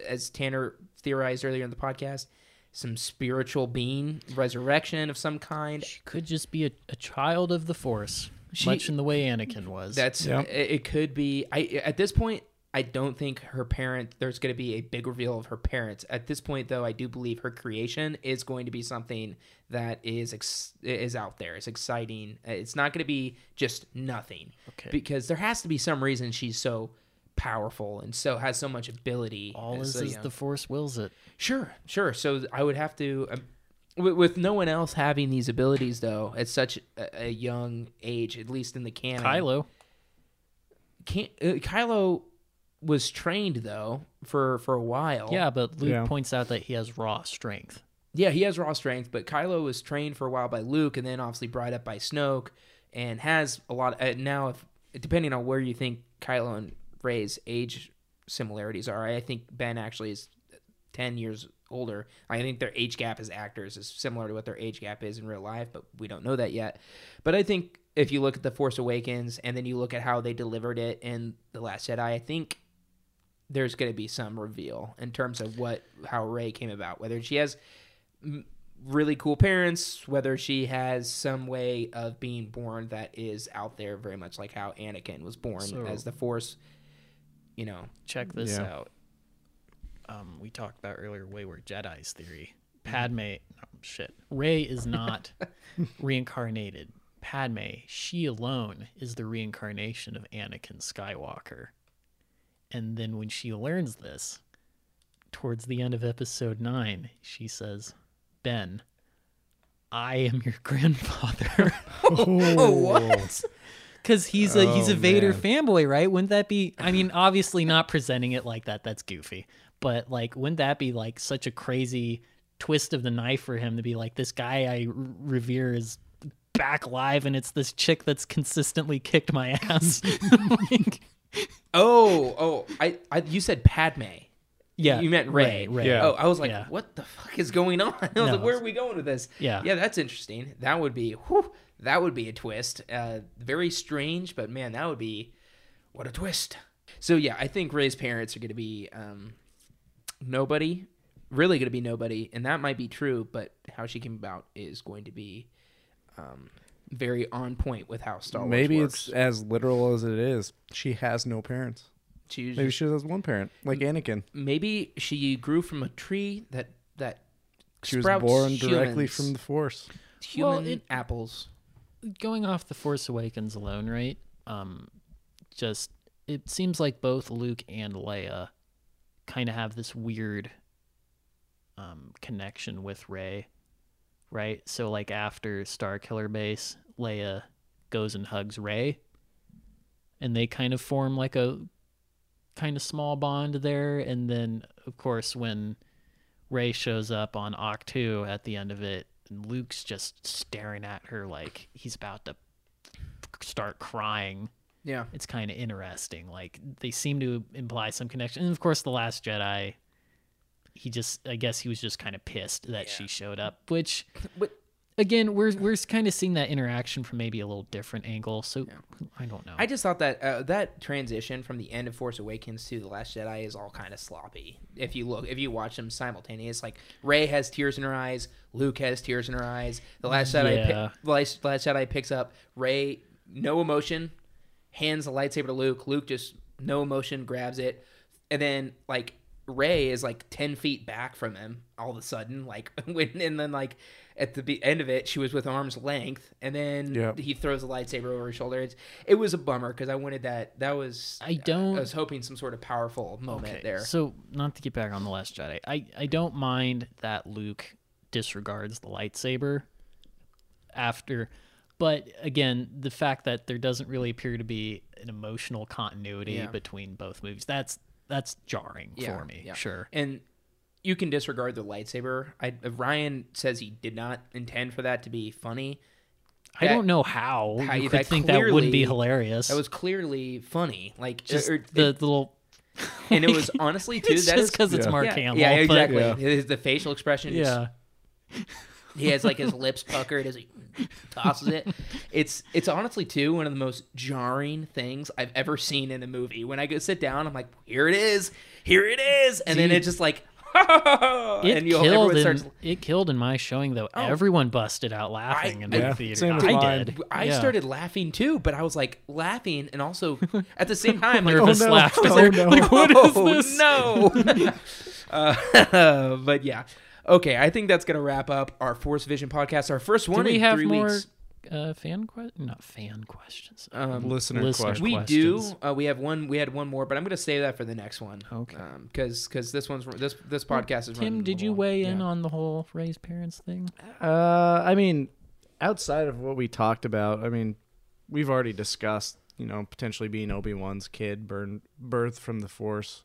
as Tanner theorized earlier in the podcast, some spiritual being, resurrection of some kind. She could just be a child of the Force, much in the way Anakin was. It could be. At this point, I don't think there's going to be a big reveal of her parents. At this point, though, I do believe her creation is going to be something that is out there. It's exciting. It's not going to be just nothing. Okay. Because there has to be some reason she's so powerful and so has so much ability. All is the Force wills it. Sure. So I would have to... with no one else having these abilities, though, at such a young age, at least in the canon... Kylo was trained, though, for a while. Yeah, but Luke points out that he has raw strength. Yeah, he has raw strength, but Kylo was trained for a while by Luke and then obviously brought up by Snoke and has a lot... now, if depending on where you think Kylo and Rey's age similarities are, I think Ben actually is 10 years older. I think their age gap as actors is similar to what their age gap is in real life, but we don't know that yet. But I think if you look at The Force Awakens and then you look at how they delivered it in The Last Jedi, I think there's going to be some reveal in terms of how Rey came about, whether she has really cool parents, whether she has some way of being born that is out there, very much like how Anakin was born as the Force. You know, check this out. We talked about earlier Wayward Jedi's theory. Rey is not reincarnated. Padme, she alone is the reincarnation of Anakin Skywalker. And then when she learns this, towards the end of episode 9, she says, Ben, I am your grandfather. Oh, what? Because he's a Vader fanboy, right? Wouldn't that be, I mean, obviously not presenting it like that. That's goofy. But like, wouldn't that be like such a crazy twist of the knife for him to be like, this guy I revere is back alive, and it's this chick that's consistently kicked my ass. Like, I you said Padme. Yeah. You meant Rey. Yeah. Oh, I was like, what the fuck is going on? I was like, where are we going with this? Yeah. Yeah, that's interesting. That would be that would be a twist. Very strange, but man, that would be, what a twist. So yeah, I think Rey's parents are going to be nobody, really going to be nobody, and that might be true, but how she came about is going to be very on point with how Star Wars works. It's as literal as it is. She has no parents. Maybe she has one parent, like Anakin. Maybe she grew from a tree that she was born directly from the Force. Apples. Going off The Force Awakens alone, right? It seems like both Luke and Leia kind of have this weird connection with Rey, right? So like after Starkiller Base, Leia goes and hugs Rey, and they kind of form like a kind of small bond there. And then of course when Rey shows up on Ahch-To at the end of it, and Luke's just staring at her like he's about to start crying. Yeah, it's kind of interesting. Like they seem to imply some connection. And of course, The Last Jedi, I guess he was just kind of pissed that she showed up. Which, again, we're kind of seeing that interaction from maybe a little different angle. So I don't know. I just thought that that transition from the end of Force Awakens to The Last Jedi is all kind of sloppy. If you watch them simultaneous, like Rey has tears in her eyes, Luke has tears in her eyes. The Last Jedi picks up Rey, no emotion. Hands the lightsaber to Luke. Luke just, no emotion, grabs it. And then, like, Rey is, like, 10 feet back from him all of a sudden. Like, and then at the end of it, she was with arm's length. And then he throws the lightsaber over his shoulder. It was a bummer because I wanted that. I was hoping some sort of powerful moment there. So, not to get back on The Last Jedi, I don't mind that Luke disregards the lightsaber after... But again, the fact that there doesn't really appear to be an emotional continuity between both movies, that's jarring for me, sure. And you can disregard the lightsaber. Ryan says he did not intend for that to be funny. I don't know how you could think that wouldn't be hilarious. That was clearly funny. Like just the little... And it was honestly, too... It's just because it's Mark Hamill. Yeah, exactly. But, the facial expression is... Yeah. He has like his lips puckered as he tosses it. It's honestly too one of the most jarring things I've ever seen in a movie. When I go sit down, I'm like, here it is, and then it's just like, it killed in my showing though. Everyone busted out laughing in the theater. I started laughing too, but I was like laughing and also at the same time like, nervous laugh. Like, what is this? No. But yeah. Okay, I think that's going to wrap up our Force Vision podcast. Our first one in 3 weeks. Do we have more fan questions? Listener questions. We do. We have one. We had one more, but I'm going to save that for the next one. Okay. Because this one's this podcast is. Tim, did you weigh in on the whole Rey's parents thing? I mean, outside of what we talked about, I mean, we've already discussed, you know, potentially being Obi-Wan's kid, birth from the Force.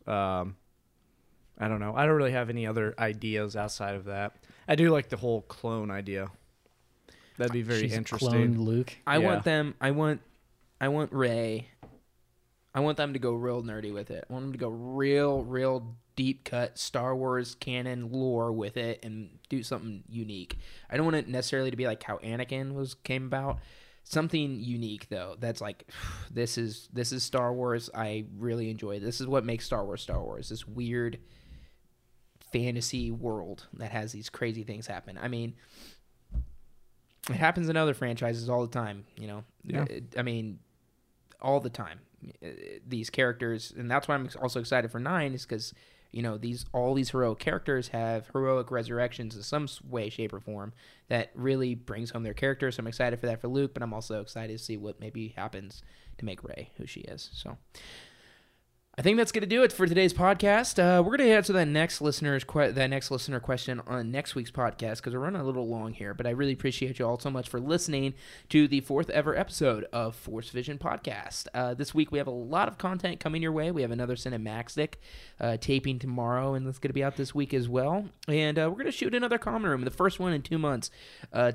I don't know. I don't really have any other ideas outside of that. I do like the whole clone idea. That'd be very interesting. Cloned Luke. I want Rey I want them to go real nerdy with it. I want them to go real deep cut Star Wars canon lore with it and do something unique. I don't want it necessarily to be like how Anakin came about. Something unique though. That's like, this is Star Wars. I really enjoy it. This is what makes Star Wars Star Wars. This weird fantasy world that has these crazy things happen. I mean, it happens in other franchises all the time, you know. Yeah. I mean, all the time. These characters, and that's why I'm also excited for 9, is because, you know, all these heroic characters have heroic resurrections in some way, shape, or form that really brings home their characters. So I'm excited for that for Luke, but I'm also excited to see what maybe happens to make Rey who she is. So I think that's going to do it for today's podcast. We're going to answer that next listener question on next week's podcast because we're running a little long here, but I really appreciate you all so much for listening to the 4th ever episode of Force Vision Podcast. This week we have a lot of content coming your way. We have another Cinemaxic taping tomorrow, and that's going to be out this week as well. And we're going to shoot another Common Room, the first one in 2 months,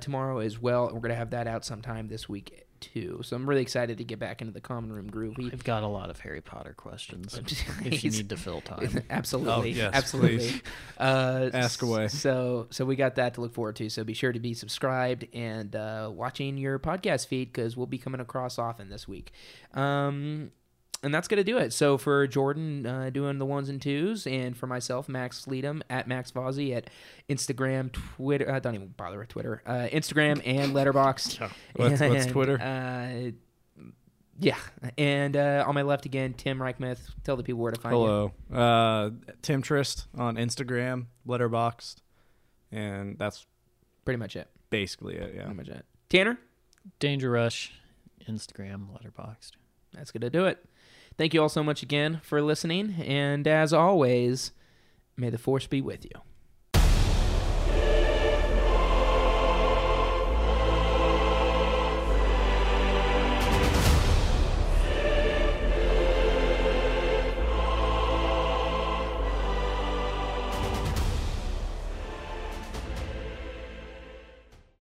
tomorrow as well, and we're going to have that out sometime this week too. So I'm really excited to get back into the Common Room groove. I've got a lot of Harry Potter questions if you need to fill time. Absolutely. Oh, yes, absolutely. Ask away. So we got that to look forward to. So be sure to be subscribed and watching your podcast feed because we'll be coming across often this week. And that's going to do it. So for Jordan doing the 1s and 2s, and for myself, Max Sleedham, at Max Vozzi, at Instagram, Twitter. I don't even bother with Twitter. Instagram and Letterboxd. Yeah. What's Twitter? Yeah. And on my left again, Tim Reichmuth. Tell the people where to find you. Hello. Tim Trist on Instagram, Letterboxd. And that's pretty much it. Basically it, yeah. Pretty much it. Tanner? Danger Rush, Instagram, Letterboxd. That's going to do it. Thank you all so much again for listening, and as always, may the Force be with you.